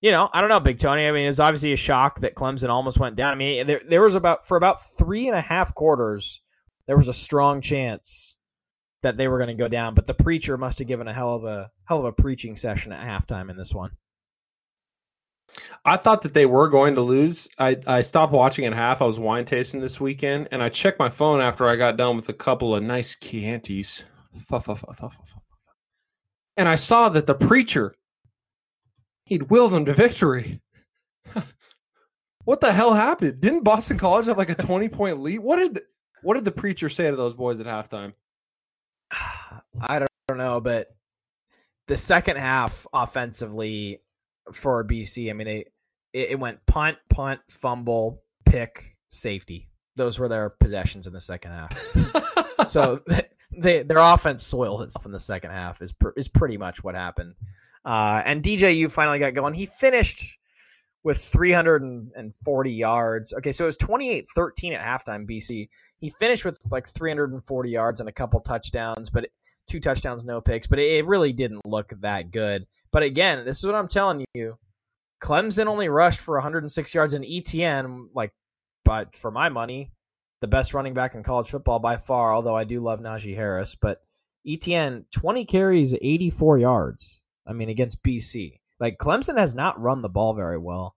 you know, I don't know, Big Tony. I mean, it's obviously a shock that Clemson almost went down. I mean, there there was about for about three and a half quarters, there was a strong chance that they were going to go down. But the preacher must have given a hell of a hell of a preaching session at halftime in this one. I thought that they were going to lose. I, I stopped watching at half. I was wine tasting this weekend, and I checked my phone after I got done with a couple of nice Chiantis. And I saw that the preacher, he'd willed them to victory. What the hell happened? Didn't Boston College have like a twenty-point lead? What did the, what did the preacher say to those boys at halftime? I don't, I don't know, but the second half offensively – for B C, I mean, they it, it went punt, punt, fumble, pick, safety. Those were their possessions in the second half. So they, their offense soiled itself in the second half is pr- is pretty much what happened. Uh, and D J U finally got going. He finished with three hundred forty yards. Okay, so it was twenty-eight thirteen at halftime, B C. He finished with like three hundred forty yards and a couple touchdowns, but it, two touchdowns, no picks, but it really didn't look that good. But again, this is what I'm telling you. Clemson only rushed for one hundred six yards, and Etienne, like, but for my money, the best running back in college football by far, although I do love Najee Harris, but Etienne, twenty carries, eighty-four yards, I mean, against B C. Like, Clemson has not run the ball very well,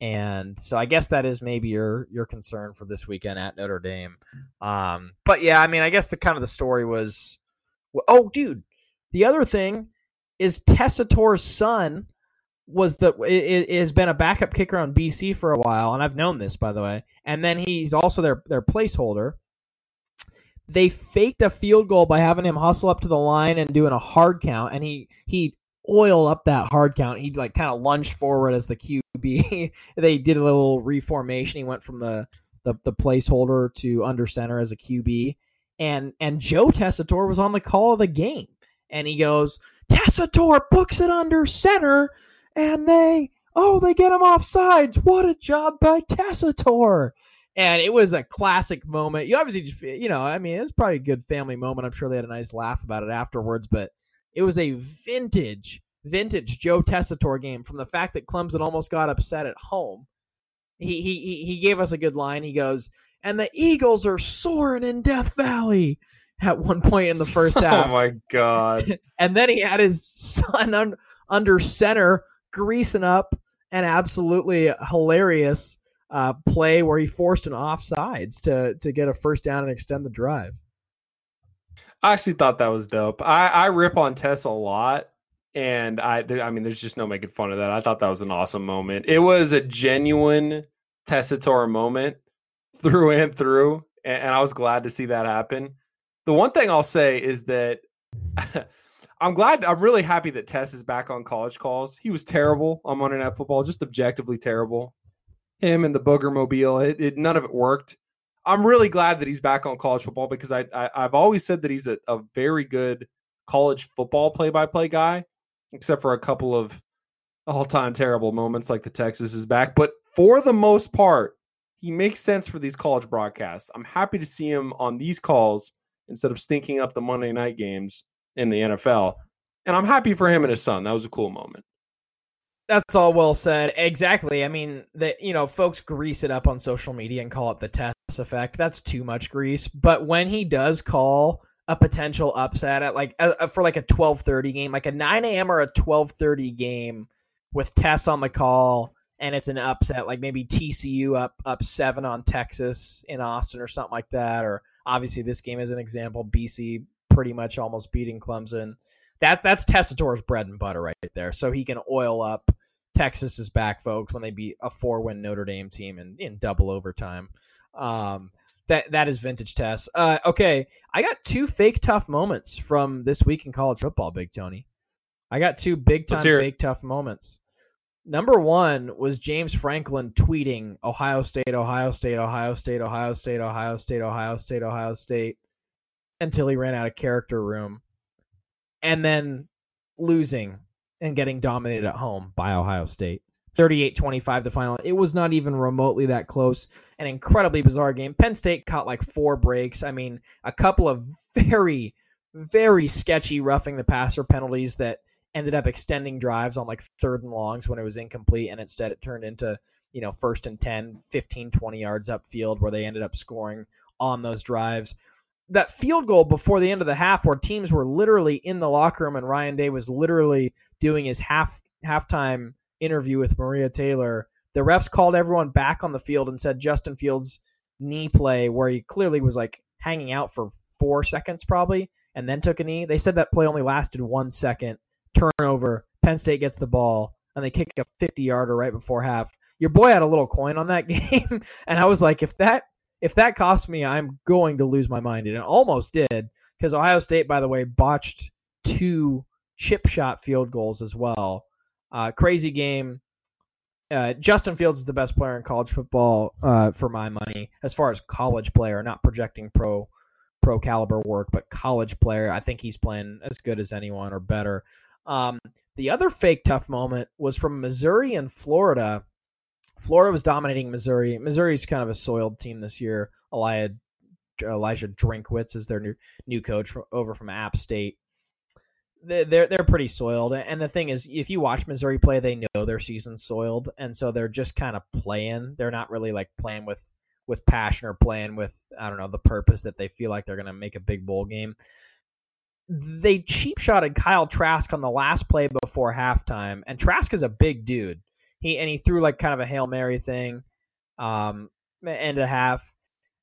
and so I guess that is maybe your your concern for this weekend at Notre Dame. Um, but, yeah, I mean, I guess the kind of the story was, oh, dude, the other thing is Tessitore's son was the has been a backup kicker on B C for a while, and I've known this, by the way. And then he's also their their placeholder. They faked a field goal by having him hustle up to the line and doing a hard count, and he he oiled up that hard count. He like kind of lunged forward as the Q B. They did a little reformation. He went from the the, the placeholder to under center as a Q B. And and Joe Tessitore was on the call of the game. And he goes, Tessitore books it under center. And they, oh, they get him off sides. What a job by Tessitore. And it was a classic moment. You obviously, you know, I mean, it was probably a good family moment. I'm sure they had a nice laugh about it afterwards. But it was a vintage, vintage Joe Tessitore game from the fact that Clemson almost got upset at home. He he he gave us a good line. He goes, and the Eagles are soaring in Death Valley at one point in the first half. Oh, my God. And then he had his son un- under center greasing up an absolutely hilarious uh, play where he forced an offsides to, to get a first down and extend the drive. I actually thought that was dope. I, I rip on Tess a lot. And I there, I mean, there's just no making fun of that. I thought that was an awesome moment. It was a genuine Tessitore moment. Through and through, and I was glad to see that happen. The one thing I'll say is that I'm glad, I'm really happy that Tess is back on college calls. He was terrible on Monday Night Football, just objectively terrible. Him and the Booger Mobile, it, it, none of it worked. I'm really glad that he's back on college football because I, I, I've always said that he's a, a very good college football play-by-play guy, except for a couple of all-time terrible moments like the Texas is back. But for the most part, he makes sense for these college broadcasts. I'm happy to see him on these calls instead of stinking up the Monday night games in the N F L. And I'm happy for him and his son. That was a cool moment. That's all well said. Exactly. I mean, that you know, folks grease it up on social media and call it the Tess effect. That's too much grease. But when he does call a potential upset at like uh, for like a twelve thirty game, like a nine a.m. or a twelve thirty game with Tess on the call. And it's an upset, like maybe T C U up up seven on Texas in Austin or something like that. Or obviously this game is an example, B C pretty much almost beating Clemson. That That's Tessitore's bread and butter right there. So he can oil up Texas's back, folks, when they beat a four-win Notre Dame team in, in double overtime. Um, that That is vintage Tess. Uh, okay, I got two fake tough moments from this week in college football, Big Tony. I got two big-time fake tough moments. Number one was James Franklin tweeting Ohio State, Ohio State, Ohio State, Ohio State, Ohio State, Ohio State, Ohio State, until he ran out of character room, and then losing and getting dominated at home by Ohio State. thirty-eight twenty-five the final. It was not even remotely that close. An incredibly bizarre game. Penn State caught like four breaks. I mean, a couple of very, very sketchy roughing the passer penalties that ended up extending drives on like third and longs when it was incomplete, and instead it turned into, you know, first and ten, fifteen, twenty yards upfield where they ended up scoring on those drives. That field goal before the end of the half where teams were literally in the locker room and Ryan Day was literally doing his half halftime interview with Maria Taylor, the refs called everyone back on the field and said Justin Fields' knee play, where he clearly was like hanging out for four seconds probably and then took a knee. They said that play only lasted one second. Turnover, Penn State gets the ball, and they kick a fifty-yarder right before half. Your boy had a little coin on that game, and I was like, if that if that costs me, I'm going to lose my mind. And it almost did, because Ohio State, by the way, botched two chip shot field goals as well. Uh, crazy game. Uh, Justin Fields is the best player in college football uh, for my money, as far as college player, not projecting pro pro caliber work, but college player. I think he's playing as good as anyone or better. Um, the other fake tough moment was from Missouri and Florida. Florida was dominating Missouri. Missouri's kind of a soiled team this year. Elijah, Elijah Drinkwitz is their new new coach from, over from App State. They're, they're they're pretty soiled. And the thing is, if you watch Missouri play, they know their season's soiled, and so they're just kind of playing. They're not really like playing with with passion or playing with, I don't know, the purpose that they feel like they're going to make a big bowl game. They cheap-shotted Kyle Trask on the last play before halftime, and Trask is a big dude. He and he threw like kind of a Hail Mary thing, um, end of half.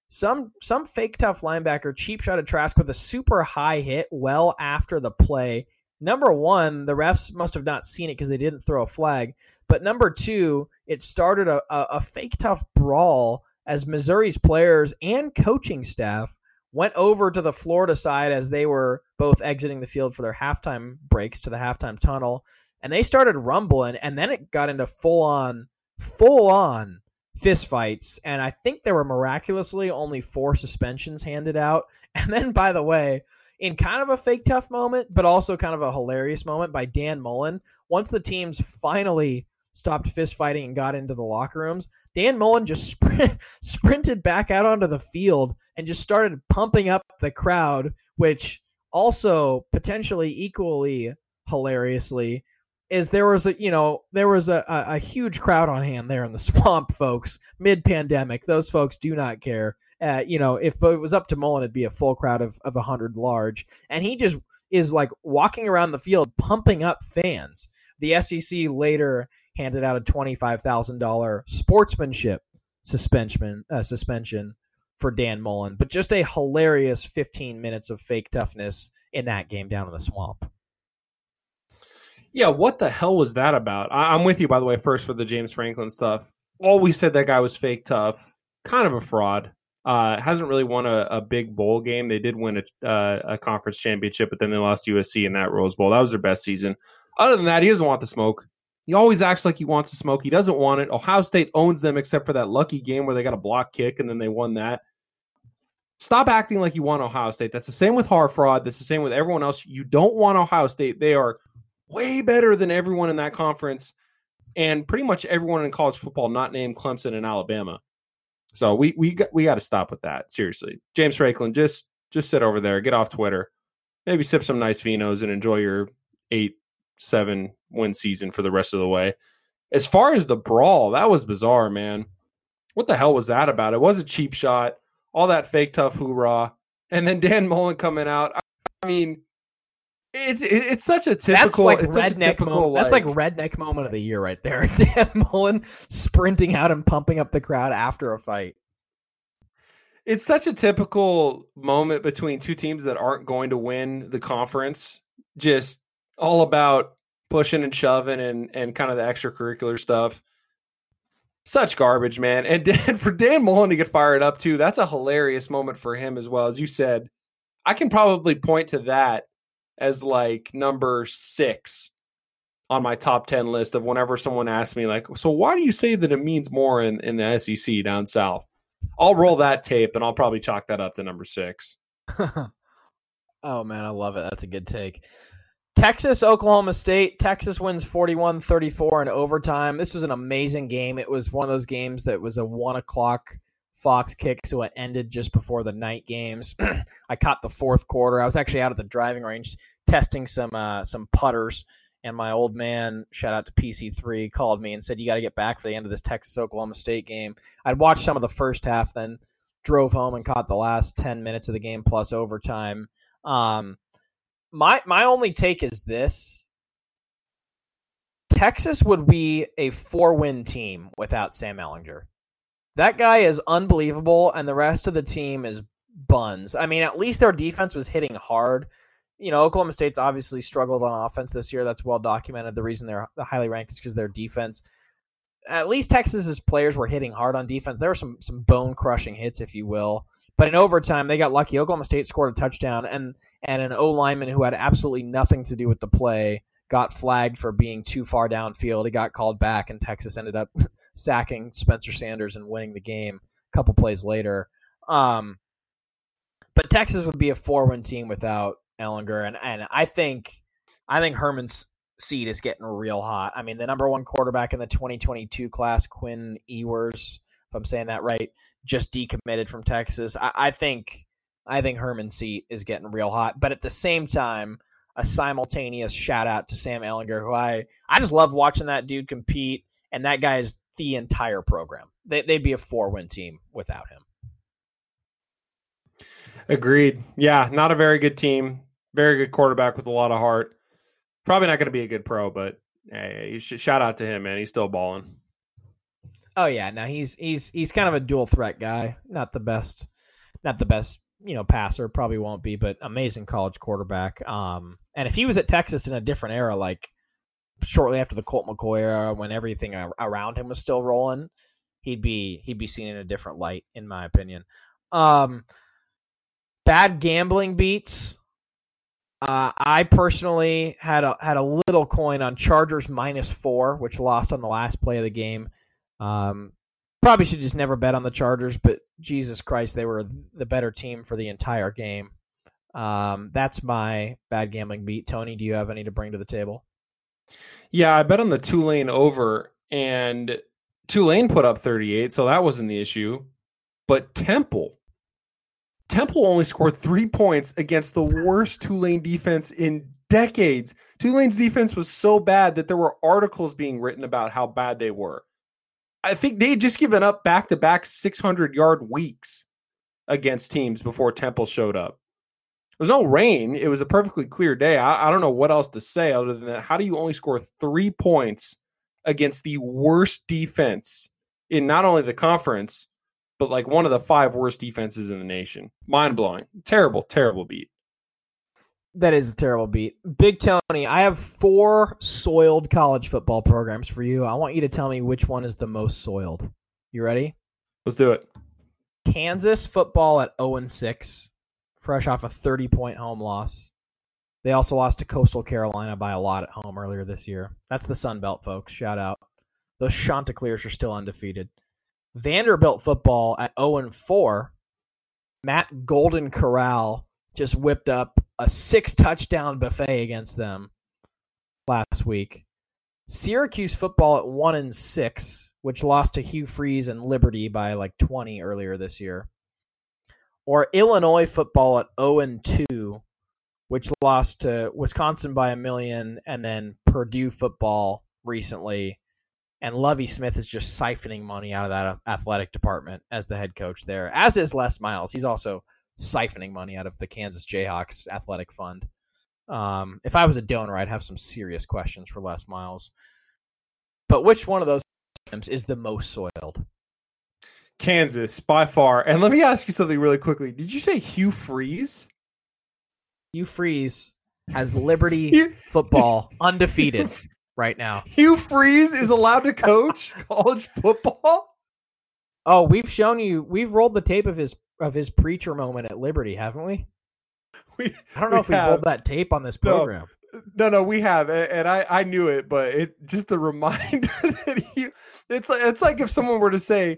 Some some fake tough linebacker cheap-shotted Trask with a super high hit well after the play. Number one, the refs must have not seen it because they didn't throw a flag. But number two, it started a, a, a fake tough brawl as Missouri's players and coaching staff went over to the Florida side as they were both exiting the field for their halftime breaks to the halftime tunnel, and they started rumbling, and then it got into full-on, full-on fistfights, and I think there were miraculously only four suspensions handed out. And then, by the way, in kind of a fake tough moment, but also kind of a hilarious moment by Dan Mullen, once the teams finally stopped fistfighting and got into the locker rooms, Dan Mullen just sprint, sprinted back out onto the field and just started pumping up the crowd, which also potentially equally hilariously is there was a, you know, there was a, a, a huge crowd on hand there in the swamp, folks, mid-pandemic. Those folks do not care. Uh, you know, if it was up to Mullen, it'd be a full crowd of, of one hundred large. And he just is like walking around the field pumping up fans. The S E C later handed out a twenty-five thousand dollars sportsmanship suspension uh, suspension for Dan Mullen, but just a hilarious fifteen minutes of fake toughness in that game down in the swamp. Yeah, what the hell was that about? I- I'm with you, by the way, first for the James Franklin stuff. Always said that guy was fake tough, kind of a fraud. Uh, hasn't really won a, a big bowl game. They did win a, uh, a conference championship, but then they lost to U S C in that Rose Bowl. That was their best season. Other than that, he doesn't want the smoke. He always acts like he wants to smoke. He doesn't want it. Ohio State owns them except for that lucky game where they got a block kick and then they won that. Stop acting like you want Ohio State. That's the same with Harfraud. That's the same with everyone else. You don't want Ohio State. They are way better than everyone in that conference and pretty much everyone in college football not named Clemson and Alabama. So we we got, we got to stop with that. Seriously. James Franklin, just just sit over there. Get off Twitter. Maybe sip some nice vinos and enjoy your eight, seven win season for the rest of the way. As far as the brawl, that was bizarre, man. What the hell was that about? It was a cheap shot, all that fake tough hoorah, and then Dan Mullen coming out. I mean, it's it's such a typical that's like it's redneck such a typical, like, that's like redneck moment of the year right there. Dan Mullen sprinting out and pumping up the crowd after a fight. It's such a typical moment between two teams that aren't going to win the conference. Just all about pushing and shoving and, and kind of the extracurricular stuff. Such garbage, man. And Dan, for Dan Mullen to get fired up, too, that's a hilarious moment for him as well. As you said, I can probably point to that as like number six on my top ten list of whenever someone asks me, like, so why do you say that it means more in, in the S E C down south? I'll roll that tape, and I'll probably chalk that up to number six. Oh, man, I love it. That's a good take. Texas, Oklahoma State. Texas wins forty-one thirty-four in overtime. This was an amazing game. It was one of those games that was a one o'clock Fox kick, so it ended just before the night games. I caught the fourth quarter. I was actually out at the driving range testing some uh, some putters, and my old man, shout out to P C three, called me and said, you got to get back for the end of this Texas-Oklahoma State game. I'd watched some of the first half, then drove home and caught the last ten minutes of the game plus overtime. Um My my only take is this. Texas would be a four-win team without Sam Ehlinger. That guy is unbelievable, and the rest of the team is buns. I mean, at least their defense was hitting hard. You know, Oklahoma State's obviously struggled on offense this year. That's well documented. The reason they're highly ranked is because their defense. At least Texas's players were hitting hard on defense. There were some some bone-crushing hits, if you will. But in overtime, they got lucky. Oklahoma State scored a touchdown, and and an O-lineman who had absolutely nothing to do with the play got flagged for being too far downfield. He got called back, and Texas ended up sacking Spencer Sanders and winning the game a couple plays later. Um, but Texas would be a four-win team without Ehlinger, and, and I think I think Herman's seat is getting real hot. I mean, the number one quarterback in the twenty twenty-two class, Quinn Ewers, if I'm saying that right, just decommitted from Texas. I, I think I think Herman's seat is getting real hot. But at the same time, a simultaneous shout-out to Sam Ehlinger, who I, I just love watching that dude compete, and that guy is the entire program. They, they'd be a four-win team without him. Agreed. Yeah, not a very good team. Very good quarterback with a lot of heart. Probably not going to be a good pro, but hey, you should shout out to him, man. He's still balling. Oh yeah, now he's he's he's kind of a dual threat guy. Not the best, not the best, you know, passer. Probably won't be, but amazing college quarterback. Um, and if he was at Texas in a different era, like shortly after the Colt McCoy era, when everything around him was still rolling, he'd be he'd be seen in a different light, in my opinion. Um, bad gambling beats. Uh, I personally had a had a little coin on Chargers minus four, which lost on the last play of the game. Um, probably should just never bet on the Chargers, but Jesus Christ, they were the better team for the entire game. Um, that's my bad gambling beat. Tony, do you have any to bring to the table? Yeah, I bet on the Tulane over, and Tulane put up thirty-eight, so that wasn't the issue. But Temple, Temple only scored three points against the worst Tulane defense in decades. Tulane's defense was so bad that there were articles being written about how bad they were. I think they had just given up back-to-back six hundred yard weeks against teams before Temple showed up. There was no rain. It was a perfectly clear day. I, I don't know what else to say other than that. How do you only score three points against the worst defense in not only the conference, but like one of the five worst defenses in the nation? Mind-blowing. Terrible, terrible beat. That is a terrible beat. Big Tony, I have four soiled college football programs for you. I want you to tell me which one is the most soiled. You ready? Let's do it. Kansas football at oh and six, fresh off a thirty-point home loss. They also lost to Coastal Carolina by a lot at home earlier this year. That's the Sun Belt, folks. Shout out. Those Chanticleers are still undefeated. Vanderbilt football at oh and four. Matt Golden Corral just whipped up a six-touchdown buffet against them last week. Syracuse football at one and six, which lost to Hugh Freeze and Liberty by like twenty earlier this year. Or Illinois football at zero and two, which lost to Wisconsin by a million, and then Purdue football recently. And Lovie Smith is just siphoning money out of that athletic department as the head coach there, as is Les Miles. He's also siphoning money out of the Kansas Jayhawks athletic fund. Um, if I was a donor, I'd have some serious questions for Les Miles. But which one of those teams is the most soiled? Kansas, by far. And let me ask you something really quickly. Did you say Hugh Freeze? Hugh Freeze has Liberty football undefeated right now. Hugh Freeze is allowed to coach college football? Oh, we've shown you. We've rolled the tape of his of his preacher moment at Liberty, haven't we? we I don't know we if we have. rolled that tape on this program. No, no, we have, and I, I knew it, but it just a reminder that you. It's like it's like if someone were to say,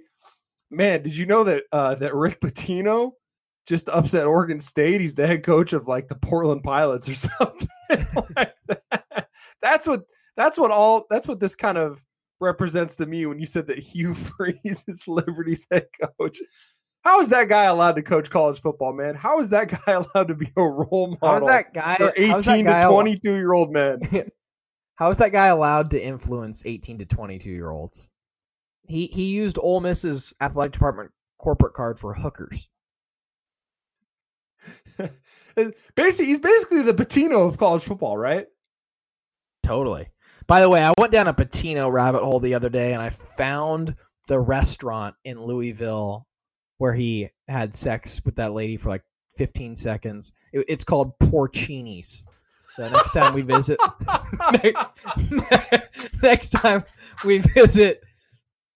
"Man, did you know that uh, that Rick Pitino just upset Oregon State? He's the head coach of like the Portland Pilots or something." Like that. That's what that's what all that's what this kind of represents to me when you said that Hugh Freeze is Liberty's head coach. How is that guy allowed to coach college football, man? How is that guy allowed to be a role model that guy, for eighteen that guy to twenty-two-year-old men? How is that guy allowed to influence eighteen to twenty-two-year-olds? He he used Ole Miss's athletic department corporate card for hookers. Basically, he's basically the Pitino of college football, right? Totally. By the way, I went down a Pitino rabbit hole the other day, and I found the restaurant in Louisville where he had sex with that lady for like fifteen seconds. It, it's called Porcini's. So next time we visit, next, next time we visit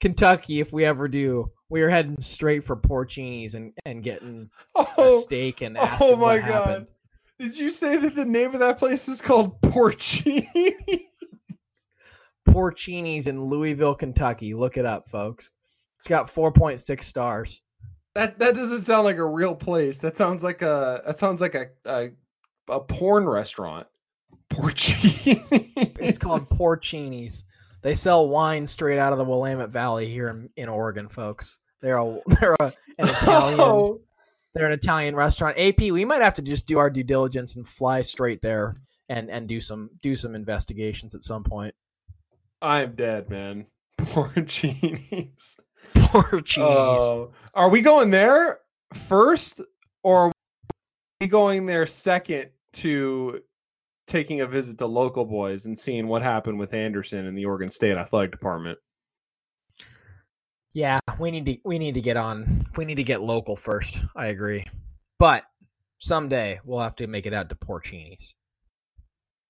Kentucky, if we ever do, we are heading straight for Porcini's and, and getting oh, a steak and asking oh my what God. Happened. Did you say that the name of that place is called Porcini's? Porcini's in Louisville, Kentucky. Look it up, folks. It's got four point six stars. That that doesn't sound like a real place. That sounds like a that sounds like a a, a porn restaurant. Porcini's. It's called Porcini's. They sell wine straight out of the Willamette Valley here in, in Oregon, folks. They're a they're a, an Italian. Oh. They're an Italian restaurant. A P, we might have to just do our due diligence and fly straight there and, and do some do some investigations at some point. I'm dead, man. Porcini's. Porcini's. Uh, are we going there first, or are we going there second to taking a visit to Local Boys and seeing what happened with Anderson and the Oregon State Athletic Department? Yeah, we need to we need to get on. We need to get local first. I agree, but someday we'll have to make it out to Porcini's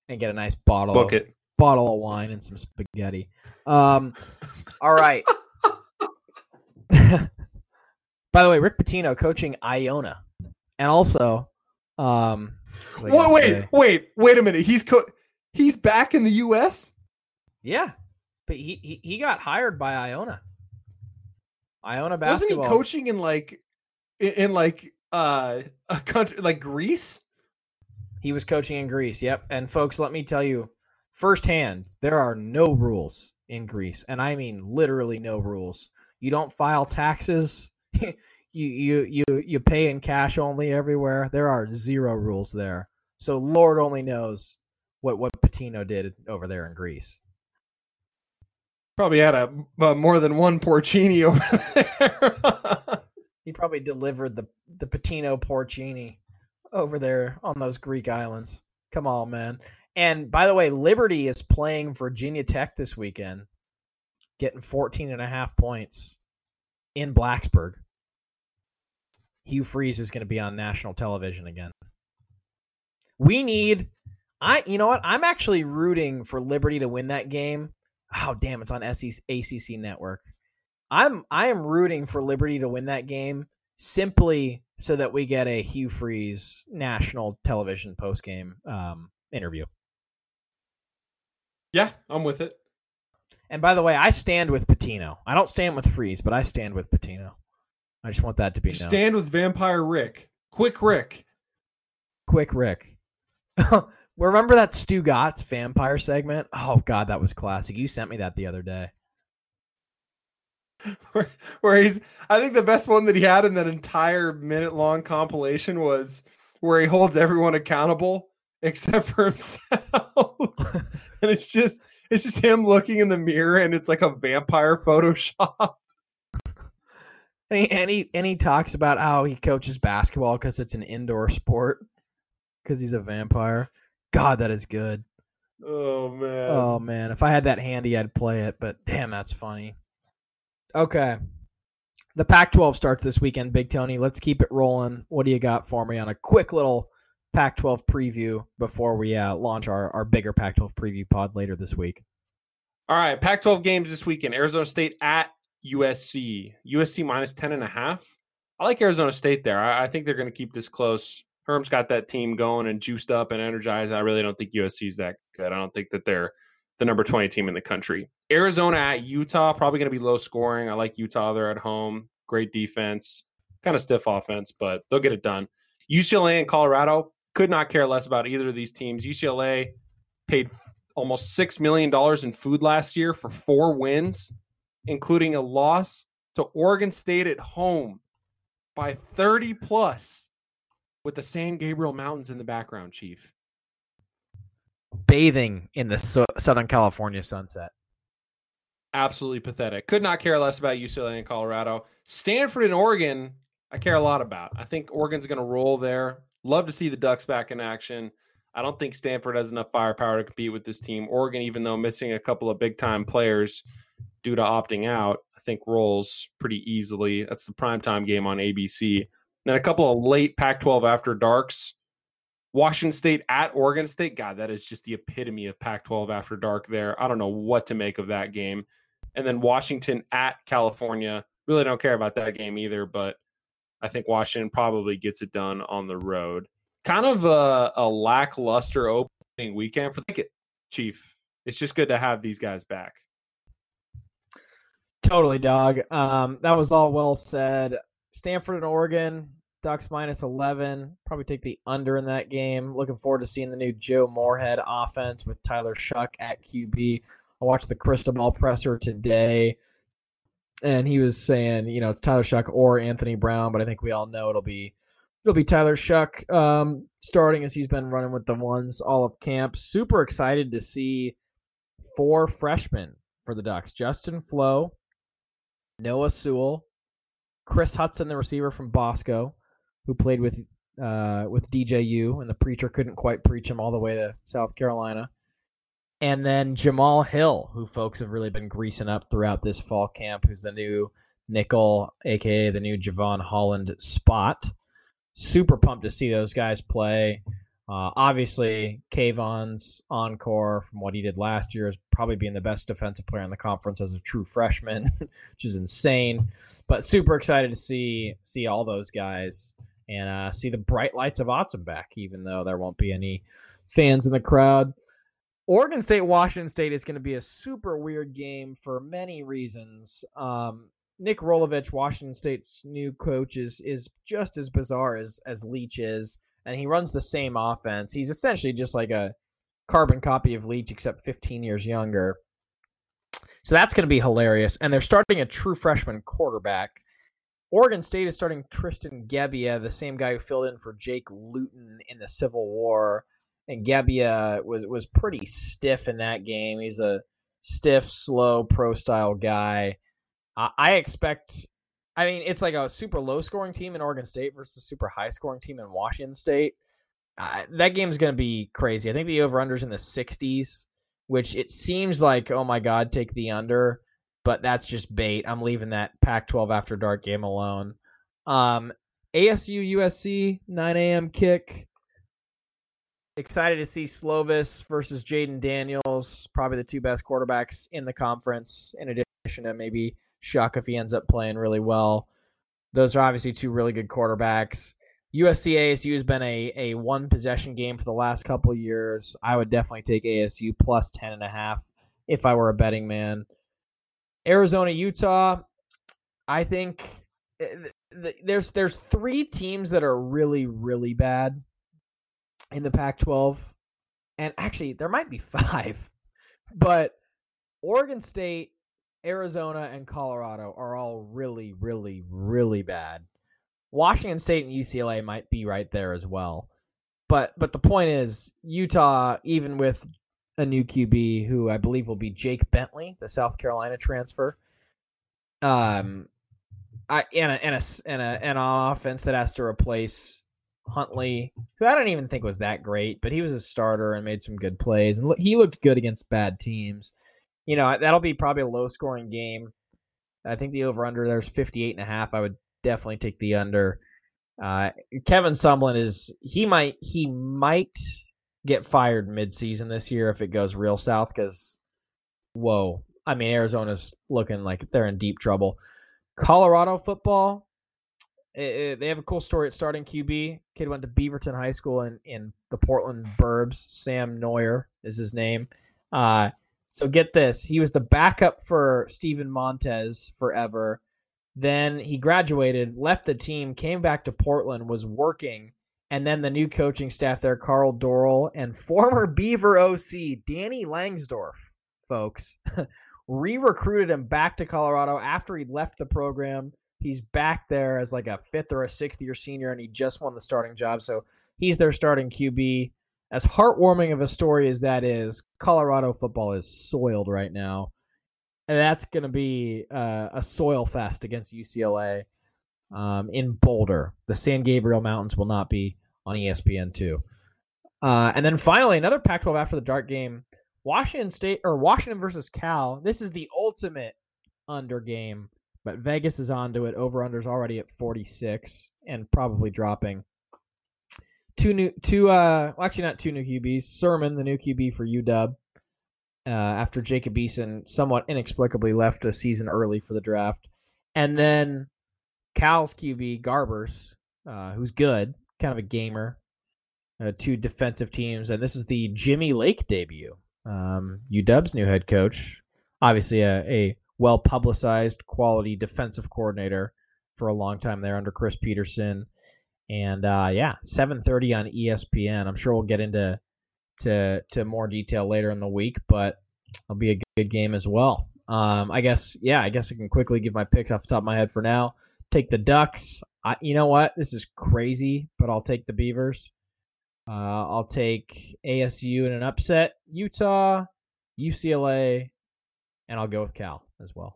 and get a nice bottle Book it. bottle of wine and some spaghetti. Um, all right. By the way, Rick Pitino coaching Iona, and also, um, wait, wait, wait, wait a minute. He's co- he's back in the U S. Yeah, but he, he he got hired by Iona. Iona basketball. Wasn't he coaching in like in like uh, a country like Greece? He was coaching in Greece. Yep. And folks, let me tell you firsthand, there are no rules in Greece, and I mean literally no rules. You don't file taxes. you you you you pay in cash only everywhere. There are zero rules there. So Lord only knows what, what Pitino did over there in Greece. Probably had a uh, more than one porcini over there. He probably delivered the the Pitino porcini over there on those Greek islands. Come on, man. And by the way, Liberty is playing Virginia Tech this weekend. Getting fourteen and a half points in Blacksburg. Hugh Freeze is going to be on national television again. We need, I, you know what? I'm actually rooting for Liberty to win that game. Oh, damn. It's on S E C, A C C network. I'm, I am rooting for Liberty to win that game simply so that we get a Hugh Freeze national television postgame um, interview. Yeah, I'm with it. And by the way, I stand with Pitino. I don't stand with Freeze, but I stand with Pitino. I just want that to be known. You stand with Vampire Rick. Quick Rick. Quick Rick. Remember that Stu Gott's vampire segment? Oh, God, that was classic. You sent me that the other day. Where, where he's, I think the best one that he had in that entire minute-long compilation was where he holds everyone accountable except for himself. And it's just... It's just him looking in the mirror, and it's like a vampire Photoshop. And he, and he, and he talks about how he coaches basketball because it's an indoor sport because he's a vampire. God, that is good. Oh, man. Oh, man. If I had that handy, I'd play it, but damn, that's funny. Okay. The Pac twelve starts this weekend, Big Tony. Let's keep it rolling. What do you got for me on a quick little Pac twelve preview before we uh, launch our, our bigger Pac twelve preview pod later this week? All right, Pac twelve games this weekend. Arizona State at U S C. U S C minus ten and a half. I like Arizona State there. I, I think they're going to keep this close. Herm's got that team going and juiced up and energized. And I really don't think U S C's that good. I don't think that they're the number twenty team in the country. Arizona at Utah, probably going to be low scoring. I like Utah. They're at home. Great defense, kind of stiff offense, but they'll get it done. U C L A and Colorado, could not care less about either of these teams. U C L A paid almost six million dollars in food last year for four wins, including a loss to Oregon State at home by thirty plus with the San Gabriel Mountains in the background, Chief. Bathing in the so- Southern California sunset. Absolutely pathetic. Could not care less about U C L A and Colorado. Stanford and Oregon, I care a lot about. I think Oregon's going to roll there. Love to see the Ducks back in action. I don't think Stanford has enough firepower to compete with this team. Oregon, even though missing a couple of big-time players due to opting out, I think rolls pretty easily. That's the primetime game on A B C. And then a couple of late Pac twelve after darks. Washington State at Oregon State. God, that is just the epitome of Pac twelve after dark there. I don't know what to make of that game. And then Washington at California. Really don't care about that game either, but I think Washington probably gets it done on the road. Kind of a, a lackluster opening weekend for the Chief. It's just good to have these guys back. Totally, dog. Um, that was all well said. Stanford and Oregon, Ducks minus eleven. Probably take the under in that game. Looking forward to seeing the new Joe Moorhead offense with Tyler Shuck at Q B. I watched the Cristobal presser today. And he was saying, you know, it's Tyler Shuck or Anthony Brown, but I think we all know it'll be it'll be Tyler Shuck um, starting as he's been running with the ones all of camp. Super excited to see four freshmen for the Ducks. Justin Flo, Noah Sewell, Chris Hudson, the receiver from Bosco, who played with uh, with D J U, and the preacher couldn't quite preach him all the way to South Carolina. And then Jamal Hill, who folks have really been greasing up throughout this fall camp, who's the new nickel, a k a the new Javon Holland spot. Super pumped to see those guys play. Uh, obviously, Kayvon's encore from what he did last year is probably being the best defensive player in the conference as a true freshman, which is insane. But super excited to see see all those guys and uh, see the bright lights of Autzen back, even though there won't be any fans in the crowd. Oregon State, Washington State is going to be a super weird game for many reasons. Um, Nick Rolovich, Washington State's new coach, is is just as bizarre as, as Leach is, and he runs the same offense. He's essentially just like a carbon copy of Leach, except fifteen years younger. So that's going to be hilarious. And they're starting a true freshman quarterback. Oregon State is starting Tristan Gebbia, the same guy who filled in for Jake Luton in the Civil War. And Gebbia was, was pretty stiff in that game. He's a stiff, slow, pro-style guy. Uh, I expect – I mean, it's like a super low-scoring team in Oregon State versus a super high-scoring team in Washington State. Uh, that game's going to be crazy. I think the over-under's in the sixties, which it seems like, oh, my God, take the under. But that's just bait. I'm leaving that Pac twelve after dark game alone. Um, A S U U S C, nine a.m. kick. Excited to see Slovis versus Jaden Daniels, probably the two best quarterbacks in the conference, in addition to maybe Shuck if he ends up playing really well. Those are obviously two really good quarterbacks. U S C A S U has been a, a one-possession game for the last couple of years. I would definitely take A S U plus ten point five if I were a betting man. Arizona-Utah, I think there's there's three teams that are really, really bad in the Pac twelve, and actually there might be five, but Oregon State, Arizona, and Colorado are all really, really, really bad. Washington State and U C L A might be right there as well. But but the point is, Utah, even with a new Q B, who I believe will be Jake Bentley, the South Carolina transfer, um, I and a, and a, and, a, and an offense that has to replace Huntley, who I don't even think was that great, but he was a starter and made some good plays, and he looked good against bad teams. You know, that'll be probably a low-scoring game. I think the over-under there's fifty-eight and a half. I would definitely take the under. Uh, Kevin Sumlin is he might he might get fired midseason this year if it goes real south, because whoa, I mean Arizona's looking like they're in deep trouble. Colorado football. It, it, they have a cool story at starting Q B. Kid went to Beaverton High School in, in the Portland Burbs. Sam Neuer is his name. Uh, so get this. He was the backup for Steven Montez forever. Then he graduated, left the team, came back to Portland, was working, and then the new coaching staff there, Carl Dorrell, and former Beaver O C Danny Langsdorff, folks, re-recruited him back to Colorado after he left the program. He's back there as like a fifth or a sixth year senior, and he just won the starting job. So he's their starting Q B. As heartwarming of a story as that is, Colorado football is soiled right now. And that's going to be uh, a soil fest against U C L A um, in Boulder. The San Gabriel Mountains will not be on E S P N two. Uh, and then finally, another Pac twelve after the dark game, Washington State or Washington versus Cal. This is the ultimate under game. But Vegas is onto it. Over-under's already at forty-six and probably dropping. Two new, two uh, well, actually not two new Q Bs. Sermon, the new Q B for U W, uh, after Jacob Eason somewhat inexplicably left a season early for the draft, and then Cal's Q B Garbers, uh, who's good, kind of a gamer. Uh, two defensive teams, and this is the Jimmy Lake debut. Um, U W's new head coach, obviously a. a well-publicized, quality defensive coordinator for a long time there under Chris Peterson. And, uh, yeah, seven thirty on E S P N. I'm sure we'll get into to, to more detail later in the week, but it'll be a good game as well. Um, I guess, yeah, I guess I can quickly give my picks off the top of my head for now. Take the Ducks. I, you know what? This is crazy, but I'll take the Beavers. Uh, I'll take A S U in an upset. Utah, U C L A, and I'll go with Cal as well.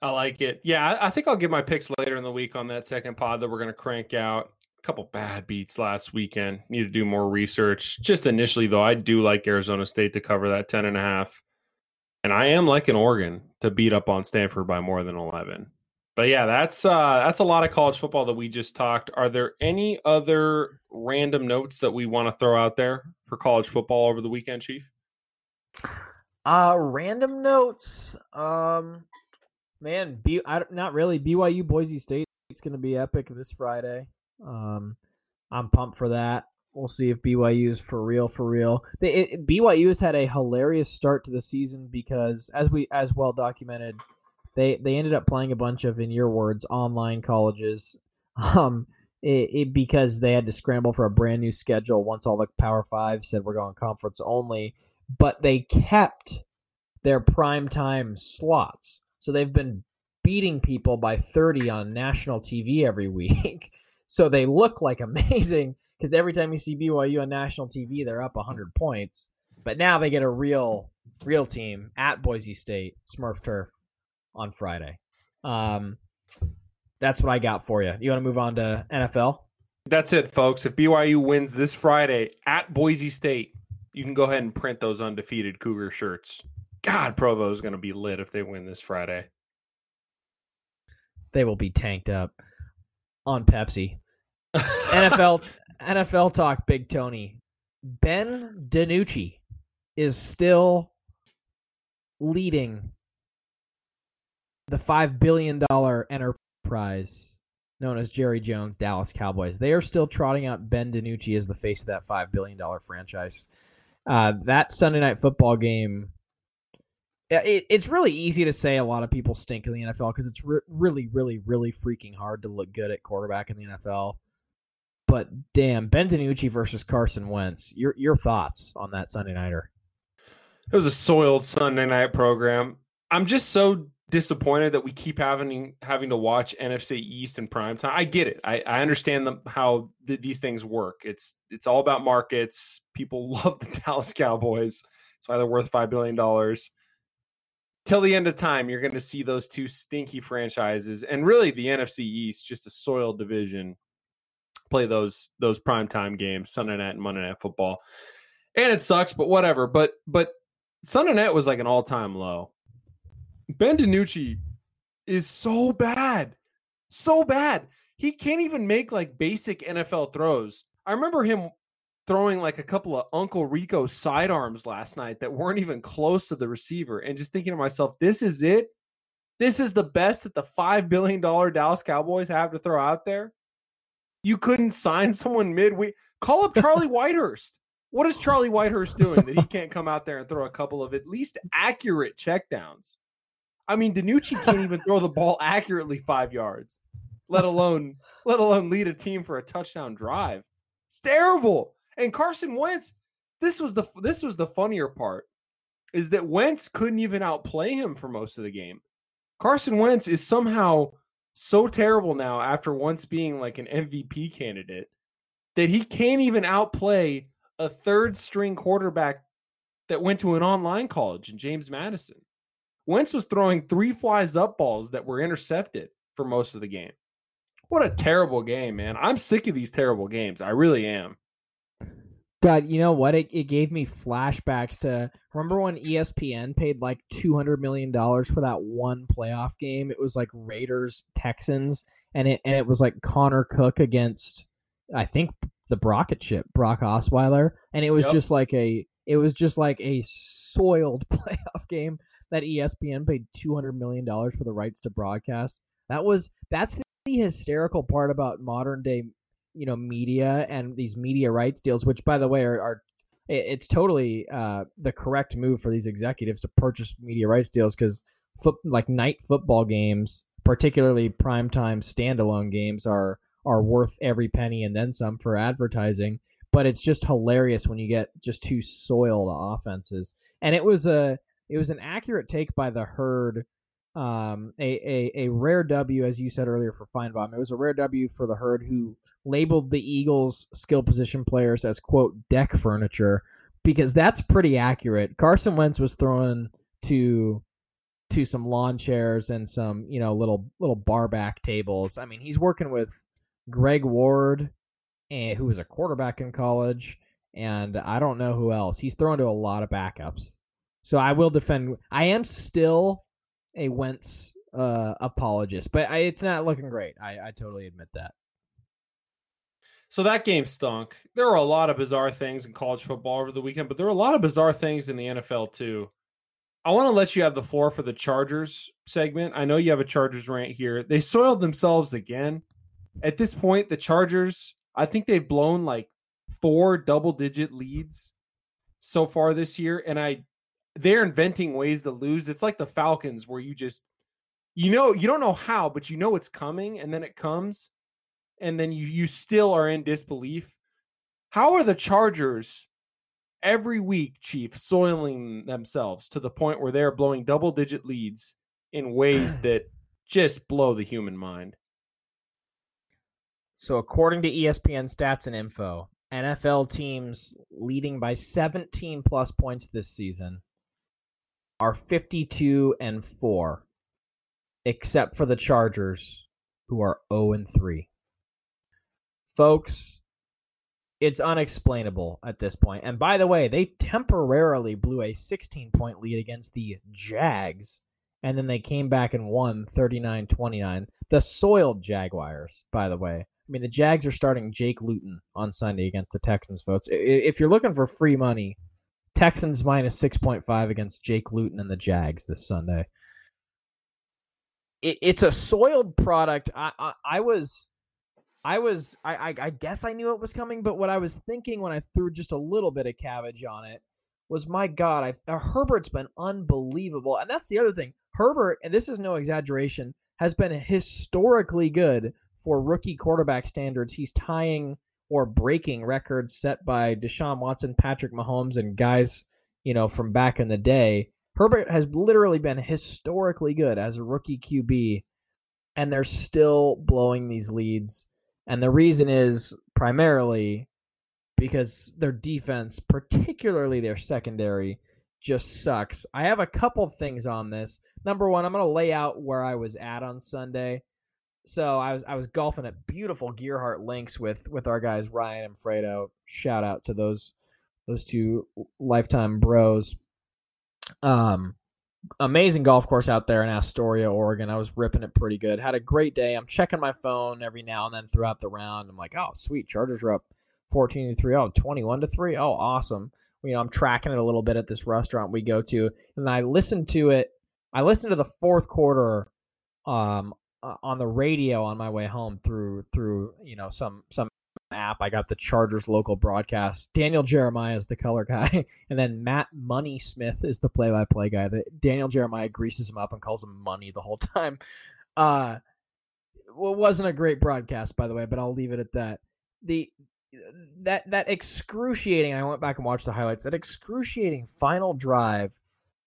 I like it. Yeah, I think I'll give my picks later in the week on that second pod that we're going to crank out. A couple bad beats last weekend. Need to do more research. Just initially, though, I do like Arizona State to cover that ten and a half. And I am liking Oregon to beat up on Stanford by more than eleven. But, yeah, that's uh, that's a lot of college football that we just talked. Are there any other random notes that we want to throw out there for college football over the weekend, Chief? Uh, random notes. Um, man, B, I, not really. B Y U Boise State. It's going to be epic this Friday. Um, I'm pumped for that. We'll see if B Y U is for real, for real. They, it, B Y U has had a hilarious start to the season because, as we as well documented, they they ended up playing a bunch of, in your words, online colleges. Um, it, it because they had to scramble for a brand new schedule once all the Power Five said we're going conference only. But they kept their primetime slots. So they've been beating people by thirty on national T V every week. So they look like amazing because every time you see B Y U on national T V, they're up one hundred points. But now they get a real real team at Boise State, Smurf Turf, on Friday. Um, that's what I got for you. You want to move on to N F L? That's it, folks. If B Y U wins this Friday at Boise State, you can go ahead and print those undefeated Cougar shirts. God, Provo is going to be lit if they win this Friday. They will be tanked up on Pepsi. N F L N F L talk, Big Tony. Ben DiNucci is still leading the five billion dollars enterprise known as Jerry Jones, Dallas Cowboys. They are still trotting out Ben DiNucci as the face of that five billion dollars franchise. Uh, that Sunday night football game, it, it's really easy to say a lot of people stink in the N F L because it's re- really, really, really freaking hard to look good at quarterback in the N F L. But damn, Ben DiNucci versus Carson Wentz. Your your thoughts on that Sunday nighter? It was a soiled Sunday night program. I'm just so disappointed that we keep having having to watch N F C East in primetime. I get it. I, I understand the, how th- these things work. It's it's all about markets. People love the Dallas Cowboys. That's why they're worth five billion dollars. Till the end of time, you're going to see those two stinky franchises, and really the N F C East, just a soiled division, play those those primetime games, Sunday night and Monday night football. And it sucks, but whatever. But but Sunday night was like an all-time low. Ben DiNucci is so bad. So bad. He can't even make like basic N F L throws. I remember him throwing like a couple of Uncle Rico sidearms last night that weren't even close to the receiver, and just thinking to myself, this is it. This is the best that the five billion dollars Dallas Cowboys have to throw out there. You couldn't sign someone midweek. Call up Charlie Whitehurst. What is Charlie Whitehurst doing that he can't come out there and throw a couple of at least accurate checkdowns? I mean, DiNucci can't even throw the ball accurately five yards, let alone let alone lead a team for a touchdown drive. It's terrible. And Carson Wentz, this was the this was the funnier part, is that Wentz couldn't even outplay him for most of the game. Carson Wentz is somehow so terrible now after once being like an M V P candidate that he can't even outplay a third string quarterback that went to an online college in James Madison. Wentz was throwing three flies up balls that were intercepted for most of the game. What a terrible game, man. I'm sick of these terrible games. I really am. God, you know what? It, it gave me flashbacks to remember when E S P N paid like two hundred million dollars for that one playoff game. It was like Raiders Texans, and it and it was like Connor Cook against, I think, the Brocket ship, Brock Osweiler, and it was yep. just like a it was just like a soiled playoff game that E S P N paid two hundred million dollars for the rights to broadcast. That was that's the hysterical part about modern day, you know, media and these media rights deals, which, by the way, are, are it's totally uh, the correct move for these executives to purchase media rights deals, because foot, like night football games, particularly primetime standalone games, are are worth every penny and then some for advertising. But it's just hilarious when you get just two soiled offenses. And it was a it was an accurate take by the Herd. Um, a, a, a rare W, as you said earlier, for Finebaum. It was a rare W for the Herd, who labeled the Eagles' skill position players as, quote, deck furniture, because that's pretty accurate. Carson Wentz was thrown to to some lawn chairs and some, you know, little little bar back tables. I mean, he's working with Greg Ward, and, who was a quarterback in college, and I don't know who else. He's thrown to a lot of backups. So I will defend. I am still a Wentz uh, apologist, but I, it's not looking great. I, I totally admit that. So that game stunk. There were a lot of bizarre things in college football over the weekend, but there were a lot of bizarre things in the N F L too. I want to let you have the floor for the Chargers segment. I know you have a Chargers rant here. They soiled themselves again. At this point, the Chargers, I think they've blown like four double-digit leads so far this year, and I they're inventing ways to lose. It's like the Falcons, where you just, you know, you don't know how, but you know it's coming, and then it comes, and then you you still are in disbelief. How are the Chargers every week, Chief, soiling themselves to the point where they're blowing double-digit leads in ways that just blow the human mind? So according to E S P N Stats and Info, N F L teams leading by seventeen plus points this season are fifty-two and four, except for the Chargers, who are oh and three. Folks, it's unexplainable at this point. And by the way, they temporarily blew a sixteen point lead against the Jags, and then they came back and won thirty-nine twenty-nine. The soiled Jaguars, by the way. I mean, the Jags are starting Jake Luton on Sunday against the Texans, folks. If you're looking for free money, Texans minus six point five against Jake Luton and the Jags this Sunday. It, it's a soiled product. I, I, I was, I was, I, I, I guess I knew it was coming, but what I was thinking when I threw just a little bit of cabbage on it was, my God, I've, uh, Herbert's been unbelievable. And that's the other thing. Herbert, and this is no exaggeration, has been historically good. For rookie quarterback standards, he's tying or breaking records set by Deshaun Watson, Patrick Mahomes, and guys, you know, from back in the day. Herbert has literally been historically good as a rookie Q B, and they're still blowing these leads. And the reason is primarily because their defense, particularly their secondary, just sucks. I have a couple of things on this. Number one, I'm going to lay out where I was at on Sunday. So I was I was golfing at beautiful Gearhart Links with with our guys Ryan and Fredo. Shout out to those those two lifetime bros. Um, amazing golf course out there in Astoria, Oregon. I was ripping it pretty good. Had a great day. I'm checking my phone every now and then throughout the round. I'm like, oh sweet, Chargers are up fourteen to three. Oh, twenty-one to three. Oh, awesome. You know, I'm tracking it a little bit at this restaurant we go to, and I listened to it I listened to the fourth quarter um, on the radio on my way home through through you know some some app. I got the Chargers local broadcast. Daniel Jeremiah is the color guy, and then Matt Money Smith is the play-by-play guy. That Daniel Jeremiah greases him up and calls him Money the whole time. Uh, well, it wasn't a great broadcast, by the way, but I'll leave it at that. The that that excruciating. I went back and watched the highlights. That excruciating final drive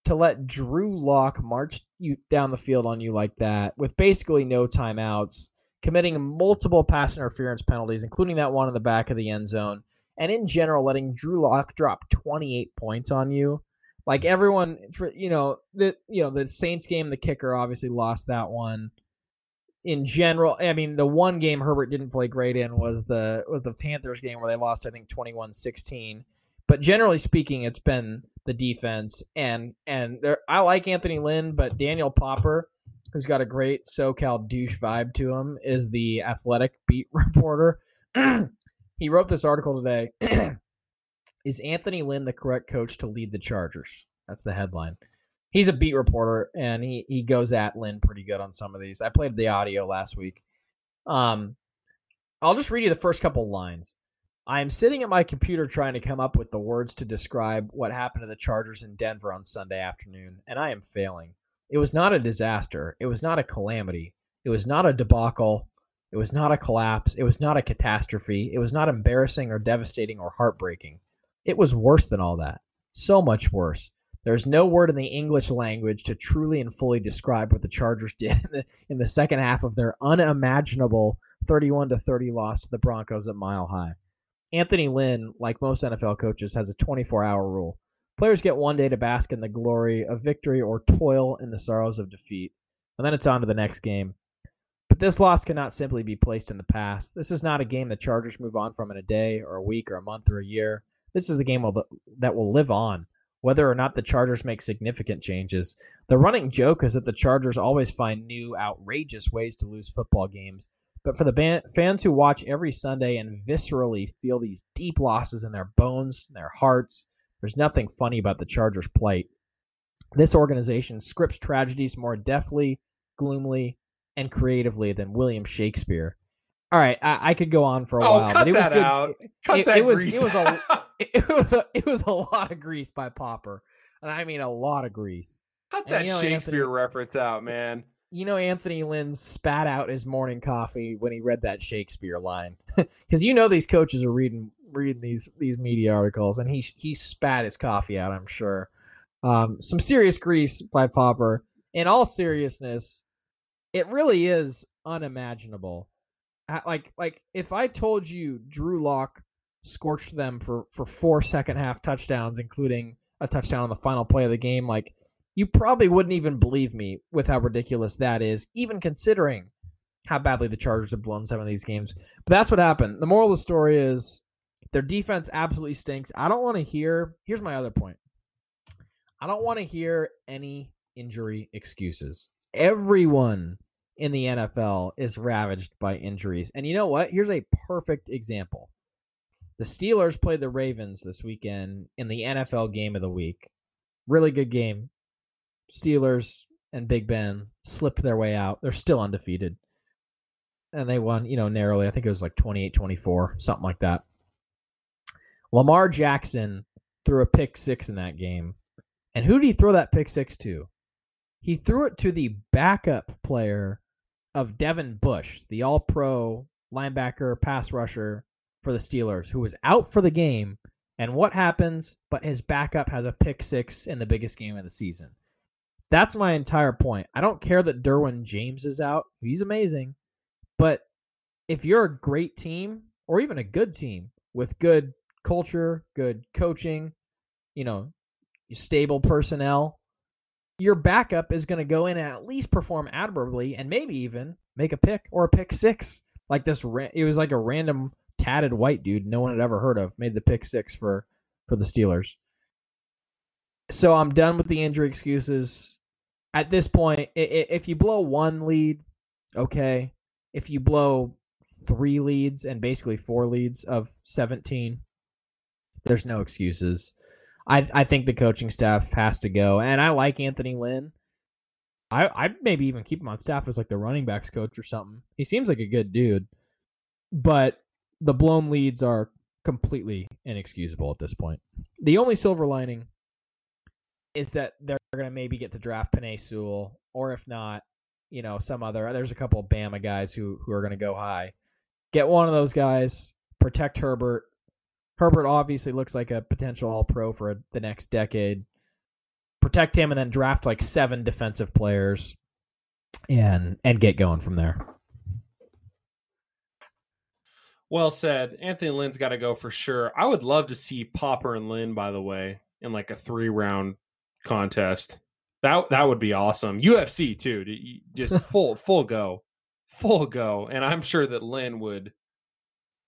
to let Drew Lock march you down the field on you like that with basically no timeouts, committing multiple pass interference penalties, including that one in the back of the end zone, and in general letting Drew Lock drop twenty-eight points on you. Like everyone, for you know the you know the Saints game, the kicker obviously lost that one. In general, I mean, the one game Herbert didn't play great in was the was the Panthers game where they lost, I think, twenty-one sixteen. But generally speaking, it's been the defense. And and there, I like Anthony Lynn, but Daniel Popper, who's got a great SoCal douche vibe to him, is the athletic beat reporter. He wrote this article today. Is Anthony Lynn the correct coach to lead the Chargers? That's the headline. He's a beat reporter, and he, he goes at Lynn pretty good on some of these. I played the audio last week. Um, I'll just read you the first couple lines. I am sitting at my computer trying to come up with the words to describe what happened to the Chargers in Denver on Sunday afternoon, and I am failing. It was not a disaster. It was not a calamity. It was not a debacle. It was not a collapse. It was not a catastrophe. It was not embarrassing or devastating or heartbreaking. It was worse than all that. So much worse. There's no word in the English language to truly and fully describe what the Chargers did in the, in the second half of their unimaginable thirty-one to thirty loss to the Broncos at Mile High. Anthony Lynn, like most N F L coaches, has a twenty-four hour rule. Players get one day to bask in the glory of victory or toil in the sorrows of defeat. And then it's on to the next game. But this loss cannot simply be placed in the past. This is not a game the Chargers move on from in a day or a week or a month or a year. This is a game that will live on, whether or not the Chargers make significant changes. The running joke is that the Chargers always find new, outrageous ways to lose football games. But for the ban- fans who watch every Sunday and viscerally feel these deep losses in their bones, in their hearts, there's nothing funny about the Chargers' plight. This organization scripts tragedies more deftly, gloomily, and creatively than William Shakespeare. All right, I, I could go on for a oh, while. Cut but it that was good. out. Cut it, that it was, grease it was a, It was, a, it was a lot of grease by Popper, and I mean a lot of grease. Cut and that you know, Shakespeare Anthony, reference out, man. You know Anthony Lynn spat out his morning coffee when he read that Shakespeare line, because you know these coaches are reading reading these these media articles, and he he spat his coffee out. I'm sure. Um, some serious grease by Popper. In all seriousness, it really is unimaginable. I, like like if I told you Drew Lock scorched them for, for four second half touchdowns, including a touchdown on the final play of the game, like you probably wouldn't even believe me with how ridiculous that is, even considering how badly the Chargers have blown some of these games. But that's what happened. The moral of the story is their defense absolutely stinks. I don't want to hear, here's my other point. I don't want to hear any injury excuses. Everyone in the N F L is ravaged by injuries. And you know what? Here's a perfect example. The Steelers played the Ravens this weekend in the N F L game of the week. Really good game. Steelers and Big Ben slipped their way out. They're still undefeated. And they won, you know, narrowly. I think it was like twenty-eight twenty-four, something like that. Lamar Jackson threw a pick six in that game. And who did he throw that pick six to? He threw it to the backup player of Devin Bush, the all-pro linebacker, pass rusher for the Steelers, who was out for the game. And what happens? But his backup has a pick six in the biggest game of the season. That's my entire point. I don't care that Derwin James is out. He's amazing. But if you're a great team, or even a good team with good culture, good coaching, you know, stable personnel, your backup is going to go in and at least perform admirably and maybe even make a pick or a pick six. Like this, it was like a random tatted white dude no one had ever heard of made the pick six for, for the Steelers. So I'm done with the injury excuses. At this point, if you blow one lead, okay. If you blow three leads and basically four leads of seventeen, there's no excuses. I, I think the coaching staff has to go. And I like Anthony Lynn, I, I'd maybe even keep him on staff as like the running backs coach or something. He seems like a good dude, but the blown leads are completely inexcusable at this point. The only silver lining is that they're going to maybe get to draft Penei Sewell, or if not, you know, some other, there's a couple of Bama guys who, who are going to go high. Get one of those guys, protect Herbert. Herbert obviously looks like a potential all-pro for a, the next decade. Protect him and then draft like seven defensive players and and get going from there. Well said. Anthony Lynn's got to go for sure. I would love to see Popper and Lynn, by the way, in like a three-round contest. That that would be awesome. U F C too. Just full full go. Full go. And I'm sure that Lynn would,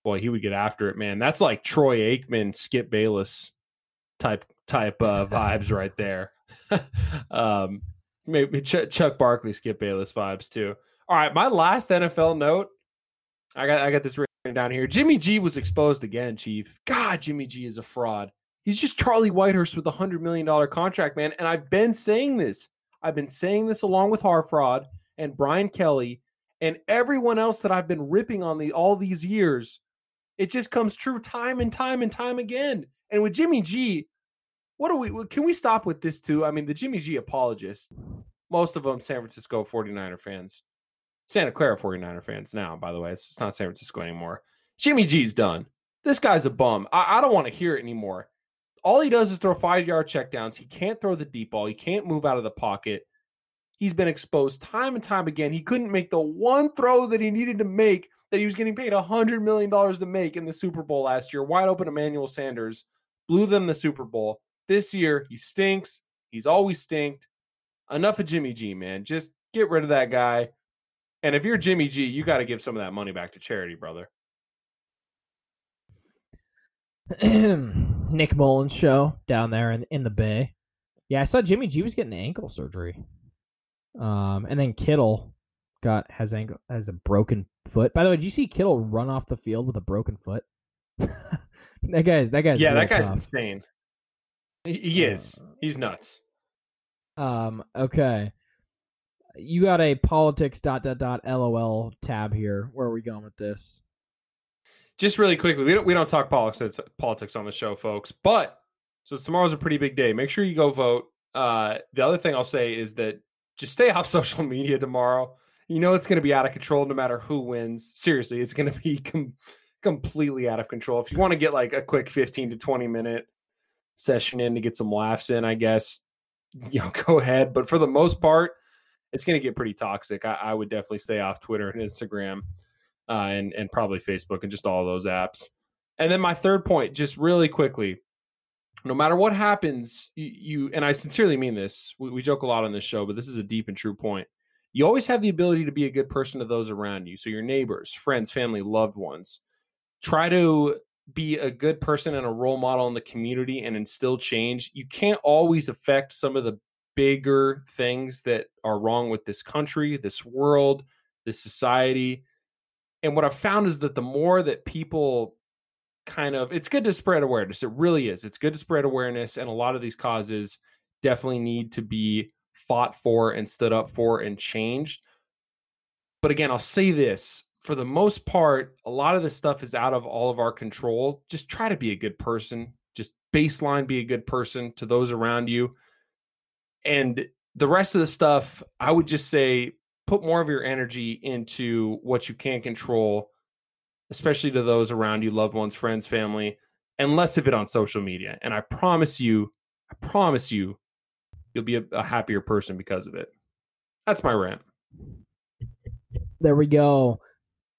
well, he would get after it, man. That's like Troy Aikman, Skip Bayless type type uh, vibes right there. um, maybe Ch- Chuck Barkley, Skip Bayless vibes too. All right, my last N F L note. I got I got this written down here. Jimmy G was exposed again, Chief. God, Jimmy G is a fraud. He's just Charlie Whitehurst with a one hundred million dollars contract, man. And I've been saying this. I've been saying this along with Harfraud and Brian Kelly and everyone else that I've been ripping on the all these years. It just comes true time and time and time again. And with Jimmy G, what are we? Can we stop with this too? I mean, the Jimmy G apologists, most of them San Francisco 49er fans. Santa Clara 49er fans now, by the way. It's, it's not San Francisco anymore. Jimmy G's done. This guy's a bum. I, I don't want to hear it anymore. All he does is throw five-yard checkdowns. He can't throw the deep ball. He can't move out of the pocket. He's been exposed time and time again. He couldn't make the one throw that he needed to make that he was getting paid one hundred million dollars to make in the Super Bowl last year. Wide open Emmanuel Sanders blew them the Super Bowl. This year, he stinks. He's always stinked. Enough of Jimmy G, man. Just get rid of that guy. And if you're Jimmy G, you got to give some of that money back to charity, brother. Nick Mullins' show down there in, in the Bay. Yeah, I saw Jimmy G was getting ankle surgery. Um, and then Kittle got has ankle has a broken foot. By the way, did you see Kittle run off the field with a broken foot? that guy's that guy's yeah, that guy's tough. Insane. He, he is. Uh, He's nuts. Um. Okay. You got a politics dot dot dot lol tab here. Where are we going with this? Just really quickly, we don't we don't talk politics politics on the show, folks. But so tomorrow's a pretty big day. Make sure you go vote. Uh, the other thing I'll say is that just stay off social media tomorrow. You know it's going to be out of control no matter who wins. Seriously, it's going to be com- completely out of control. If you want to get like a quick fifteen to twenty minute session in to get some laughs in, I guess, you know, go ahead. But for the most part, it's going to get pretty toxic. I, I would definitely stay off Twitter and Instagram uh, and, and probably Facebook and just all those apps. And then my third point, just really quickly, no matter what happens, you, you and I sincerely mean this. We, we joke a lot on this show, but this is a deep and true point. You always have the ability to be a good person to those around you. So your neighbors, friends, family, loved ones. Try to be a good person and a role model in the community and instill change. You can't always affect some of the bigger things that are wrong with this country, this world, this society. And what I've found is that the more that people kind of, it's good to spread awareness. It really is. It's good to spread awareness. And a lot of these causes definitely need to be fought for and stood up for and changed. But again, I'll say this, for the most part, a lot of this stuff is out of all of our control. Just try to be a good person. Just baseline, be a good person to those around you. And the rest of the stuff, I would just say, put more of your energy into what you can control, especially to those around you, loved ones, friends, family, and less of it on social media. And I promise you, I promise you, you'll be a, a happier person because of it. That's my rant. There we go.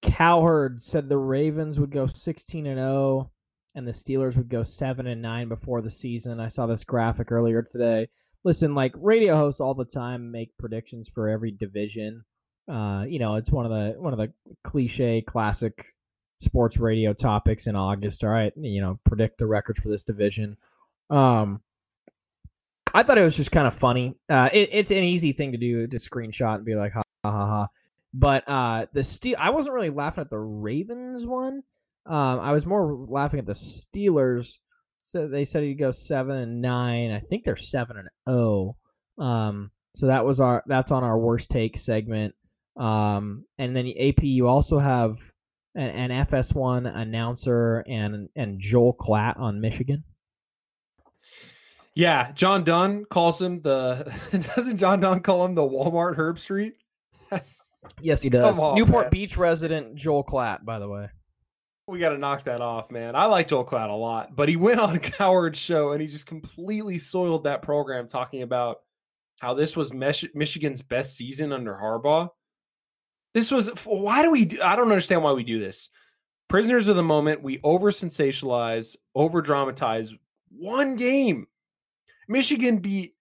Cowherd said the Ravens would go sixteen and oh and the Steelers would go seven and nine before the season. I saw this graphic earlier today. Listen, like, radio hosts all the time make predictions for every division. Uh, you know, it's one of the one of the cliche classic sports radio topics in August. All right, you know, predict the record for this division. Um, I thought it was just kind of funny. Uh, it, it's an easy thing to do to screenshot and be like, ha ha ha. ha. But uh, the Ste- I wasn't really laughing at the Ravens one. Um, I was more laughing at the Steelers. So they said he'd go seven and nine. I think they're seven and oh. Um, So that was our that's on our worst take segment. Um, and then A P, you also have an, an F S one announcer and and Joel Klatt on Michigan. Yeah, John Dunn calls him the doesn't John Dunn call him the Walmart Herb Street? Yes, he does. On, Newport man. Beach resident Joel Klatt, by the way. We got to knock that off, man. I like Joel Klatt a lot, but he went on Howard's show and he just completely soiled that program talking about how this was Mich- Michigan's best season under Harbaugh. This was why do we? Do, I don't understand why we do this. Prisoners of the moment. We over sensationalize, over dramatize one game. Michigan beat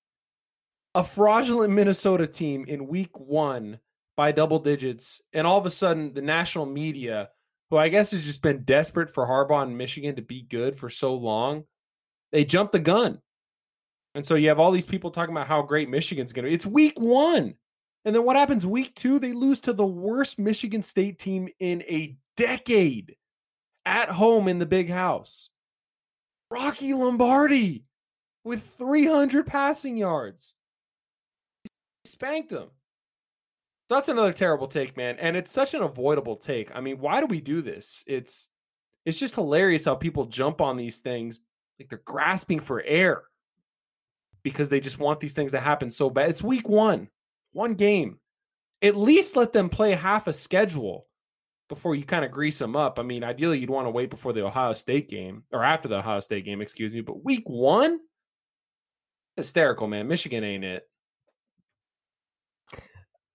a fraudulent Minnesota team in week one by double digits, and all of a sudden, the national media, who I guess has just been desperate for Harbaugh and Michigan to be good for so long, they jumped the gun. And so you have all these people talking about how great Michigan's going to be. It's week one. And then what happens week two? They lose to the worst Michigan State team in a decade at home in the Big House. Rocky Lombardi with three hundred passing yards. He spanked them. So that's another terrible take, man. And it's such an avoidable take. I mean, why do we do this? It's it's just hilarious how people jump on these things like they're grasping for air because they just want these things to happen so bad. It's week one. One game. At least let them play half a schedule before you kind of grease them up. I mean, ideally, you'd want to wait before the Ohio State game or after the Ohio State game, excuse me. But week one, hysterical, man. Michigan ain't it.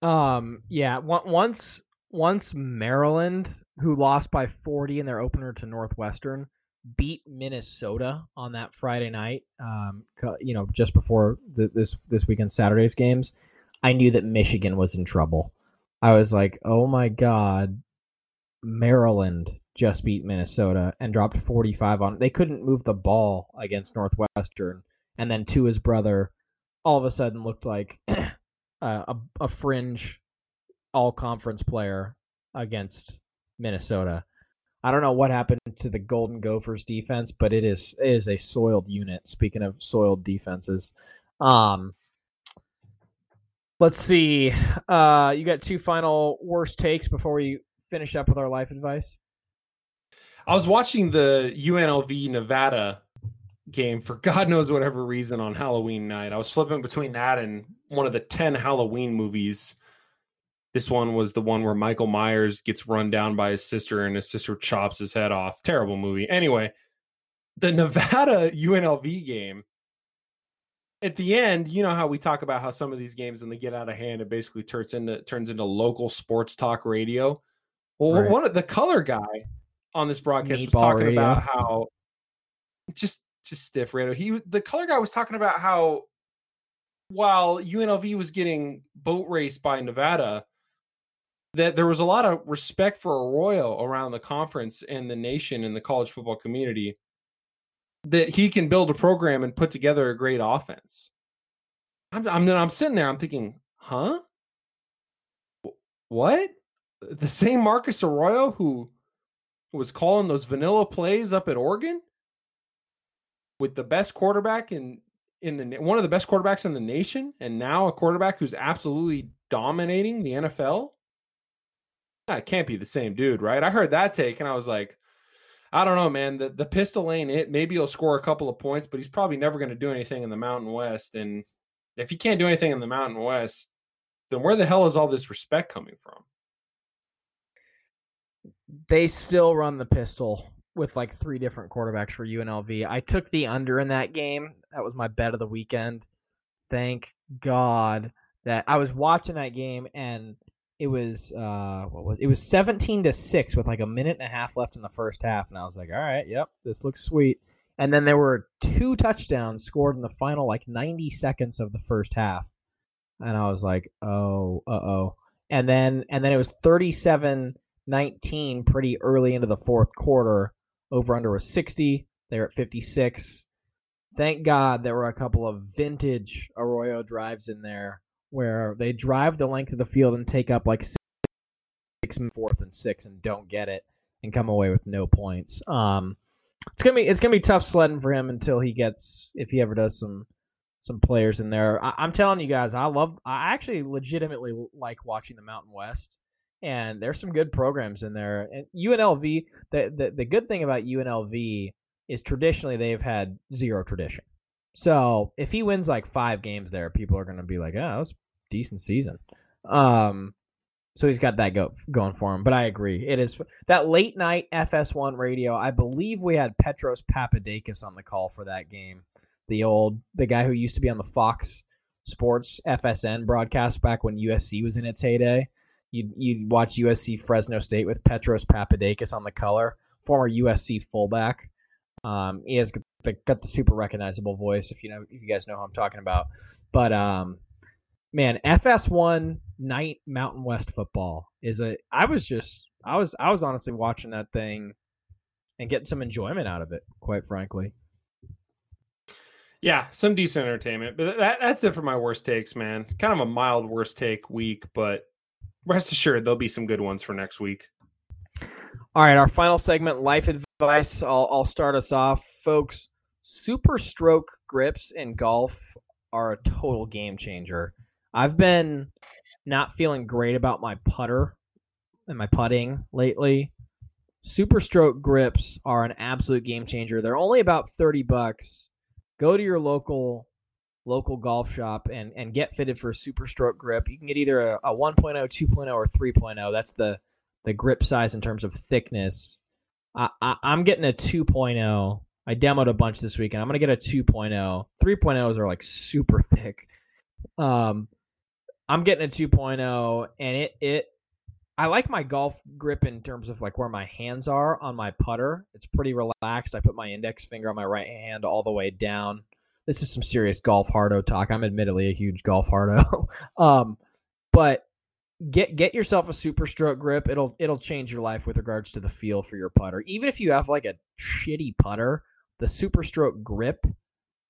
Um, yeah. Once, once Maryland, who lost by forty in their opener to Northwestern, beat Minnesota on that Friday night, um, you know, just before the, this this weekend Saturday's games. I knew that Michigan was in trouble. I was like, oh my God, Maryland just beat Minnesota and dropped forty-five on. They couldn't move the ball against Northwestern. And then Tua's brother all of a sudden looked like a, a, a fringe all-conference player against Minnesota. I don't know what happened to the Golden Gophers defense, but it is, it is a soiled unit, speaking of soiled defenses. Um, Let's see. Uh, you got two final worst takes before we finish up with our life advice. I was watching the U N L V Nevada game for God knows whatever reason on Halloween night. I was flipping between that and one of the ten Halloween movies. This one was the one where Michael Myers gets run down by his sister and his sister chops his head off. Terrible movie. Anyway, the Nevada U N L V game. At the end, you know how we talk about how some of these games, when they get out of hand, it basically turns into turns into local sports talk radio. Well, right. One of the color guy on this broadcast Meatball was talking radio. About how just just stiff radio. He the color guy was talking about how while U N L V was getting boat raced by Nevada, that there was a lot of respect for Arroyo around the conference and the nation and the college football community. That he can build a program and put together a great offense. I'm I'm, I'm sitting there, I'm thinking, huh? What? The same Marcus Arroyo who was calling those vanilla plays up at Oregon with the best quarterback in, in the one of the best quarterbacks in the nation, and now a quarterback who's absolutely dominating the N F L? That can't be the same dude, right? I heard that take and I was like, I don't know, man. The the pistol ain't it. Maybe he'll score a couple of points, but he's probably never going to do anything in the Mountain West. And if he can't do anything in the Mountain West, then where the hell is all this respect coming from? They still run the pistol with like three different quarterbacks for U N L V. I took the under in that game. That was my bet of the weekend. Thank God that I was watching that game and It was uh, what was it? It was seventeen to six with like a minute and a half left in the first half, and I was like, "All right, yep, this looks sweet." And then there were two touchdowns scored in the final like ninety seconds of the first half, and I was like, "Oh, uh oh." And then and then it was thirty-seven nineteen pretty early into the fourth quarter. Over under was sixty. They were at fifty-six. Thank God there were a couple of vintage Arroyo drives in there, where they drive the length of the field and take up like six, six and fourth and six and don't get it and come away with no points. Um, it's gonna be it's gonna be tough sledding for him until he gets if he ever does some some players in there. I, I'm telling you guys, I love. I actually legitimately like watching the Mountain West, and there's some good programs in there. And U N L V, the the, the good thing about U N L V is traditionally they've had zero tradition. So if he wins like five games there, people are going to be like, "Oh, that's a decent season." Um, so he's got that go going for him. But I agree, it is that late night F S one radio. I believe we had Petros Papadakis on the call for that game. The old the guy who used to be on the Fox Sports F S N broadcast back when U S C was in its heyday. You'd you'd watch U S C Fresno State with Petros Papadakis on the color, former U S C fullback. Um, he has the, got the super recognizable voice, if you know, if you guys know who I'm talking about. But um, man, F S one night Mountain West football is a. I was just, I was, I was honestly watching that thing and getting some enjoyment out of it, quite frankly. Yeah, some decent entertainment, but that, that's it for my worst takes, man. Kind of a mild worst take week, but rest assured there'll be some good ones for next week. All right, our final segment, life advice. I'll, I'll start us off, folks. Super stroke grips in golf are a total game changer. I've been not feeling great about my putter and my putting lately. Super stroke grips are an absolute game changer. They're only about thirty bucks. Go to your local local golf shop and, and get fitted for a super stroke grip. You can get either a, a one point oh, two point oh, or three point oh. That's the, the grip size in terms of thickness. I, I, I'm getting a two point oh. I demoed a bunch this weekend. I'm going to get a two point oh. three point ohs are like super thick. Um, I'm getting a two point oh, and it it I like my golf grip in terms of like where my hands are on my putter. It's pretty relaxed. I put my index finger on my right hand all the way down. This is some serious golf hardo talk. I'm admittedly a huge golf hardo. um, but Get get yourself a super stroke grip. It'll it'll change your life with regards to the feel for your putter. Even if you have like a shitty putter, the super stroke grip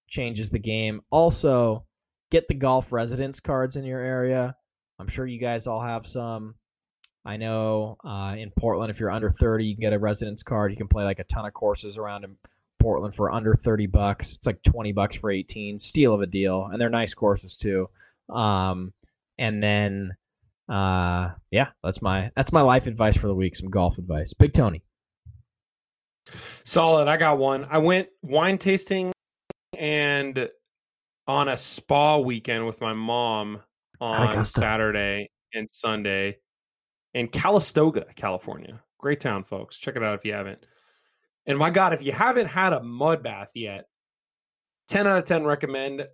changes the game. Also, get the golf residence cards in your area. I'm sure you guys all have some. I know uh, in Portland, if you're under thirty, you can get a residence card. You can play like a ton of courses around in Portland for under thirty bucks. It's like twenty bucks for eighteen. Steal of a deal, and they're nice courses too. Um, and then. Uh, yeah, that's my, that's my life advice for the week. Some golf advice. Big Tony. Solid. I got one. I went wine tasting and on a spa weekend with my mom on Saturday and Sunday in Calistoga, California. Great town, folks. Check it out if you haven't. And my God, if you haven't had a mud bath yet, ten out of ten recommend.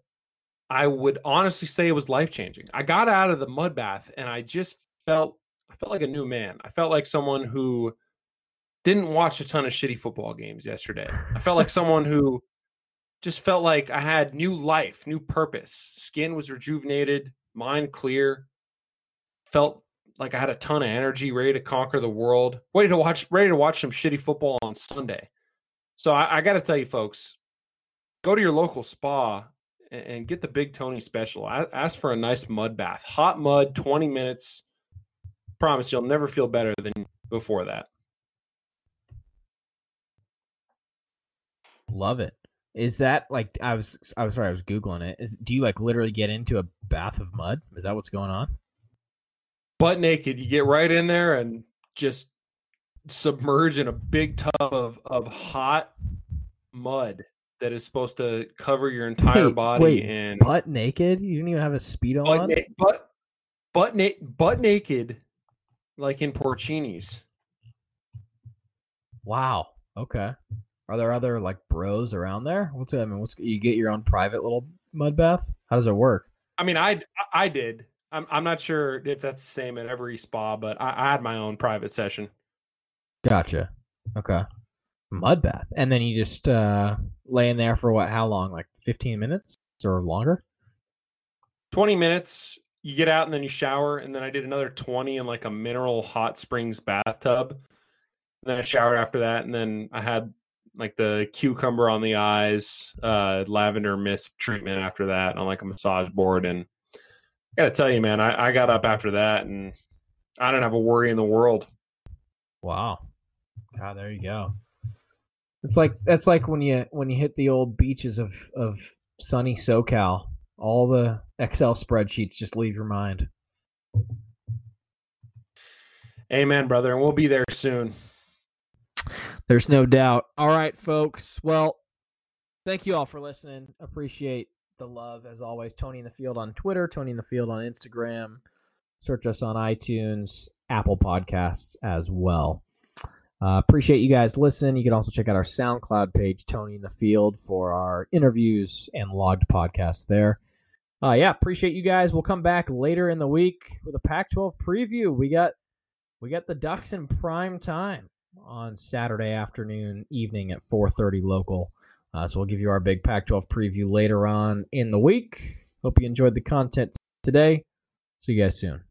I would honestly say it was life-changing. I got out of the mud bath and I just felt I felt like a new man. I felt like someone who didn't watch a ton of shitty football games yesterday. I felt like someone who just felt like I had new life, new purpose. Skin was rejuvenated, mind clear. Felt like I had a ton of energy, ready to conquer the world. Ready to watch, ready to watch some shitty football on Sunday. So I, I got to tell you, folks, go to your local spa and get the Big Tony special. Ask for a nice mud bath. Hot mud, twenty minutes. Promise you'll never feel better than before that. Love it. Is that like, I was I was sorry, I was Googling it. Is, do you like literally get into a bath of mud? Is that what's going on? Butt naked. You get right in there and just submerge in a big tub of, of hot mud that is supposed to cover your entire wait, body. Wait, and butt naked? You didn't even have a speedo butt on? Na- butt, butt, na- butt naked, like in porcinis. Wow. Okay. Are there other like bros around there? What's that? I mean, what's you get your own private little mud bath? How does it work? I mean, I I did. I'm I'm not sure if that's the same at every spa, but I, I had my own private session. Gotcha. Okay. Mud bath. And then you just uh, lay in there for what, how long? Like fifteen minutes or longer? twenty minutes. You get out and then you shower. And then I did another twenty in like a mineral hot springs bathtub. And then I showered after that. And then I had like the cucumber on the eyes, uh, lavender mist treatment after that on like a massage board. And I got to tell you, man, I, I got up after that and I don't have a worry in the world. Wow. Ah, there you go. It's like that's like when you when you hit the old beaches of, of sunny SoCal All the Excel spreadsheets just leave your mind. Amen, brother. And we'll be there soon. There's no doubt. All right, folks. Well, thank you all for listening. Appreciate the love as always. Tony in the Field on Twitter, Tony in the Field on Instagram. Search us on iTunes, Apple Podcasts as well. Uh, appreciate you guys listening. You can also check out our SoundCloud page, Tony in the Field, for our interviews and logged podcasts there. Uh, yeah, appreciate you guys. We'll come back later in the week with a Pac twelve preview. We got we got the Ducks in prime time on Saturday afternoon, evening at four thirty local. Uh, so we'll give you our big Pac twelve preview later on in the week. Hope you enjoyed the content today. See you guys soon.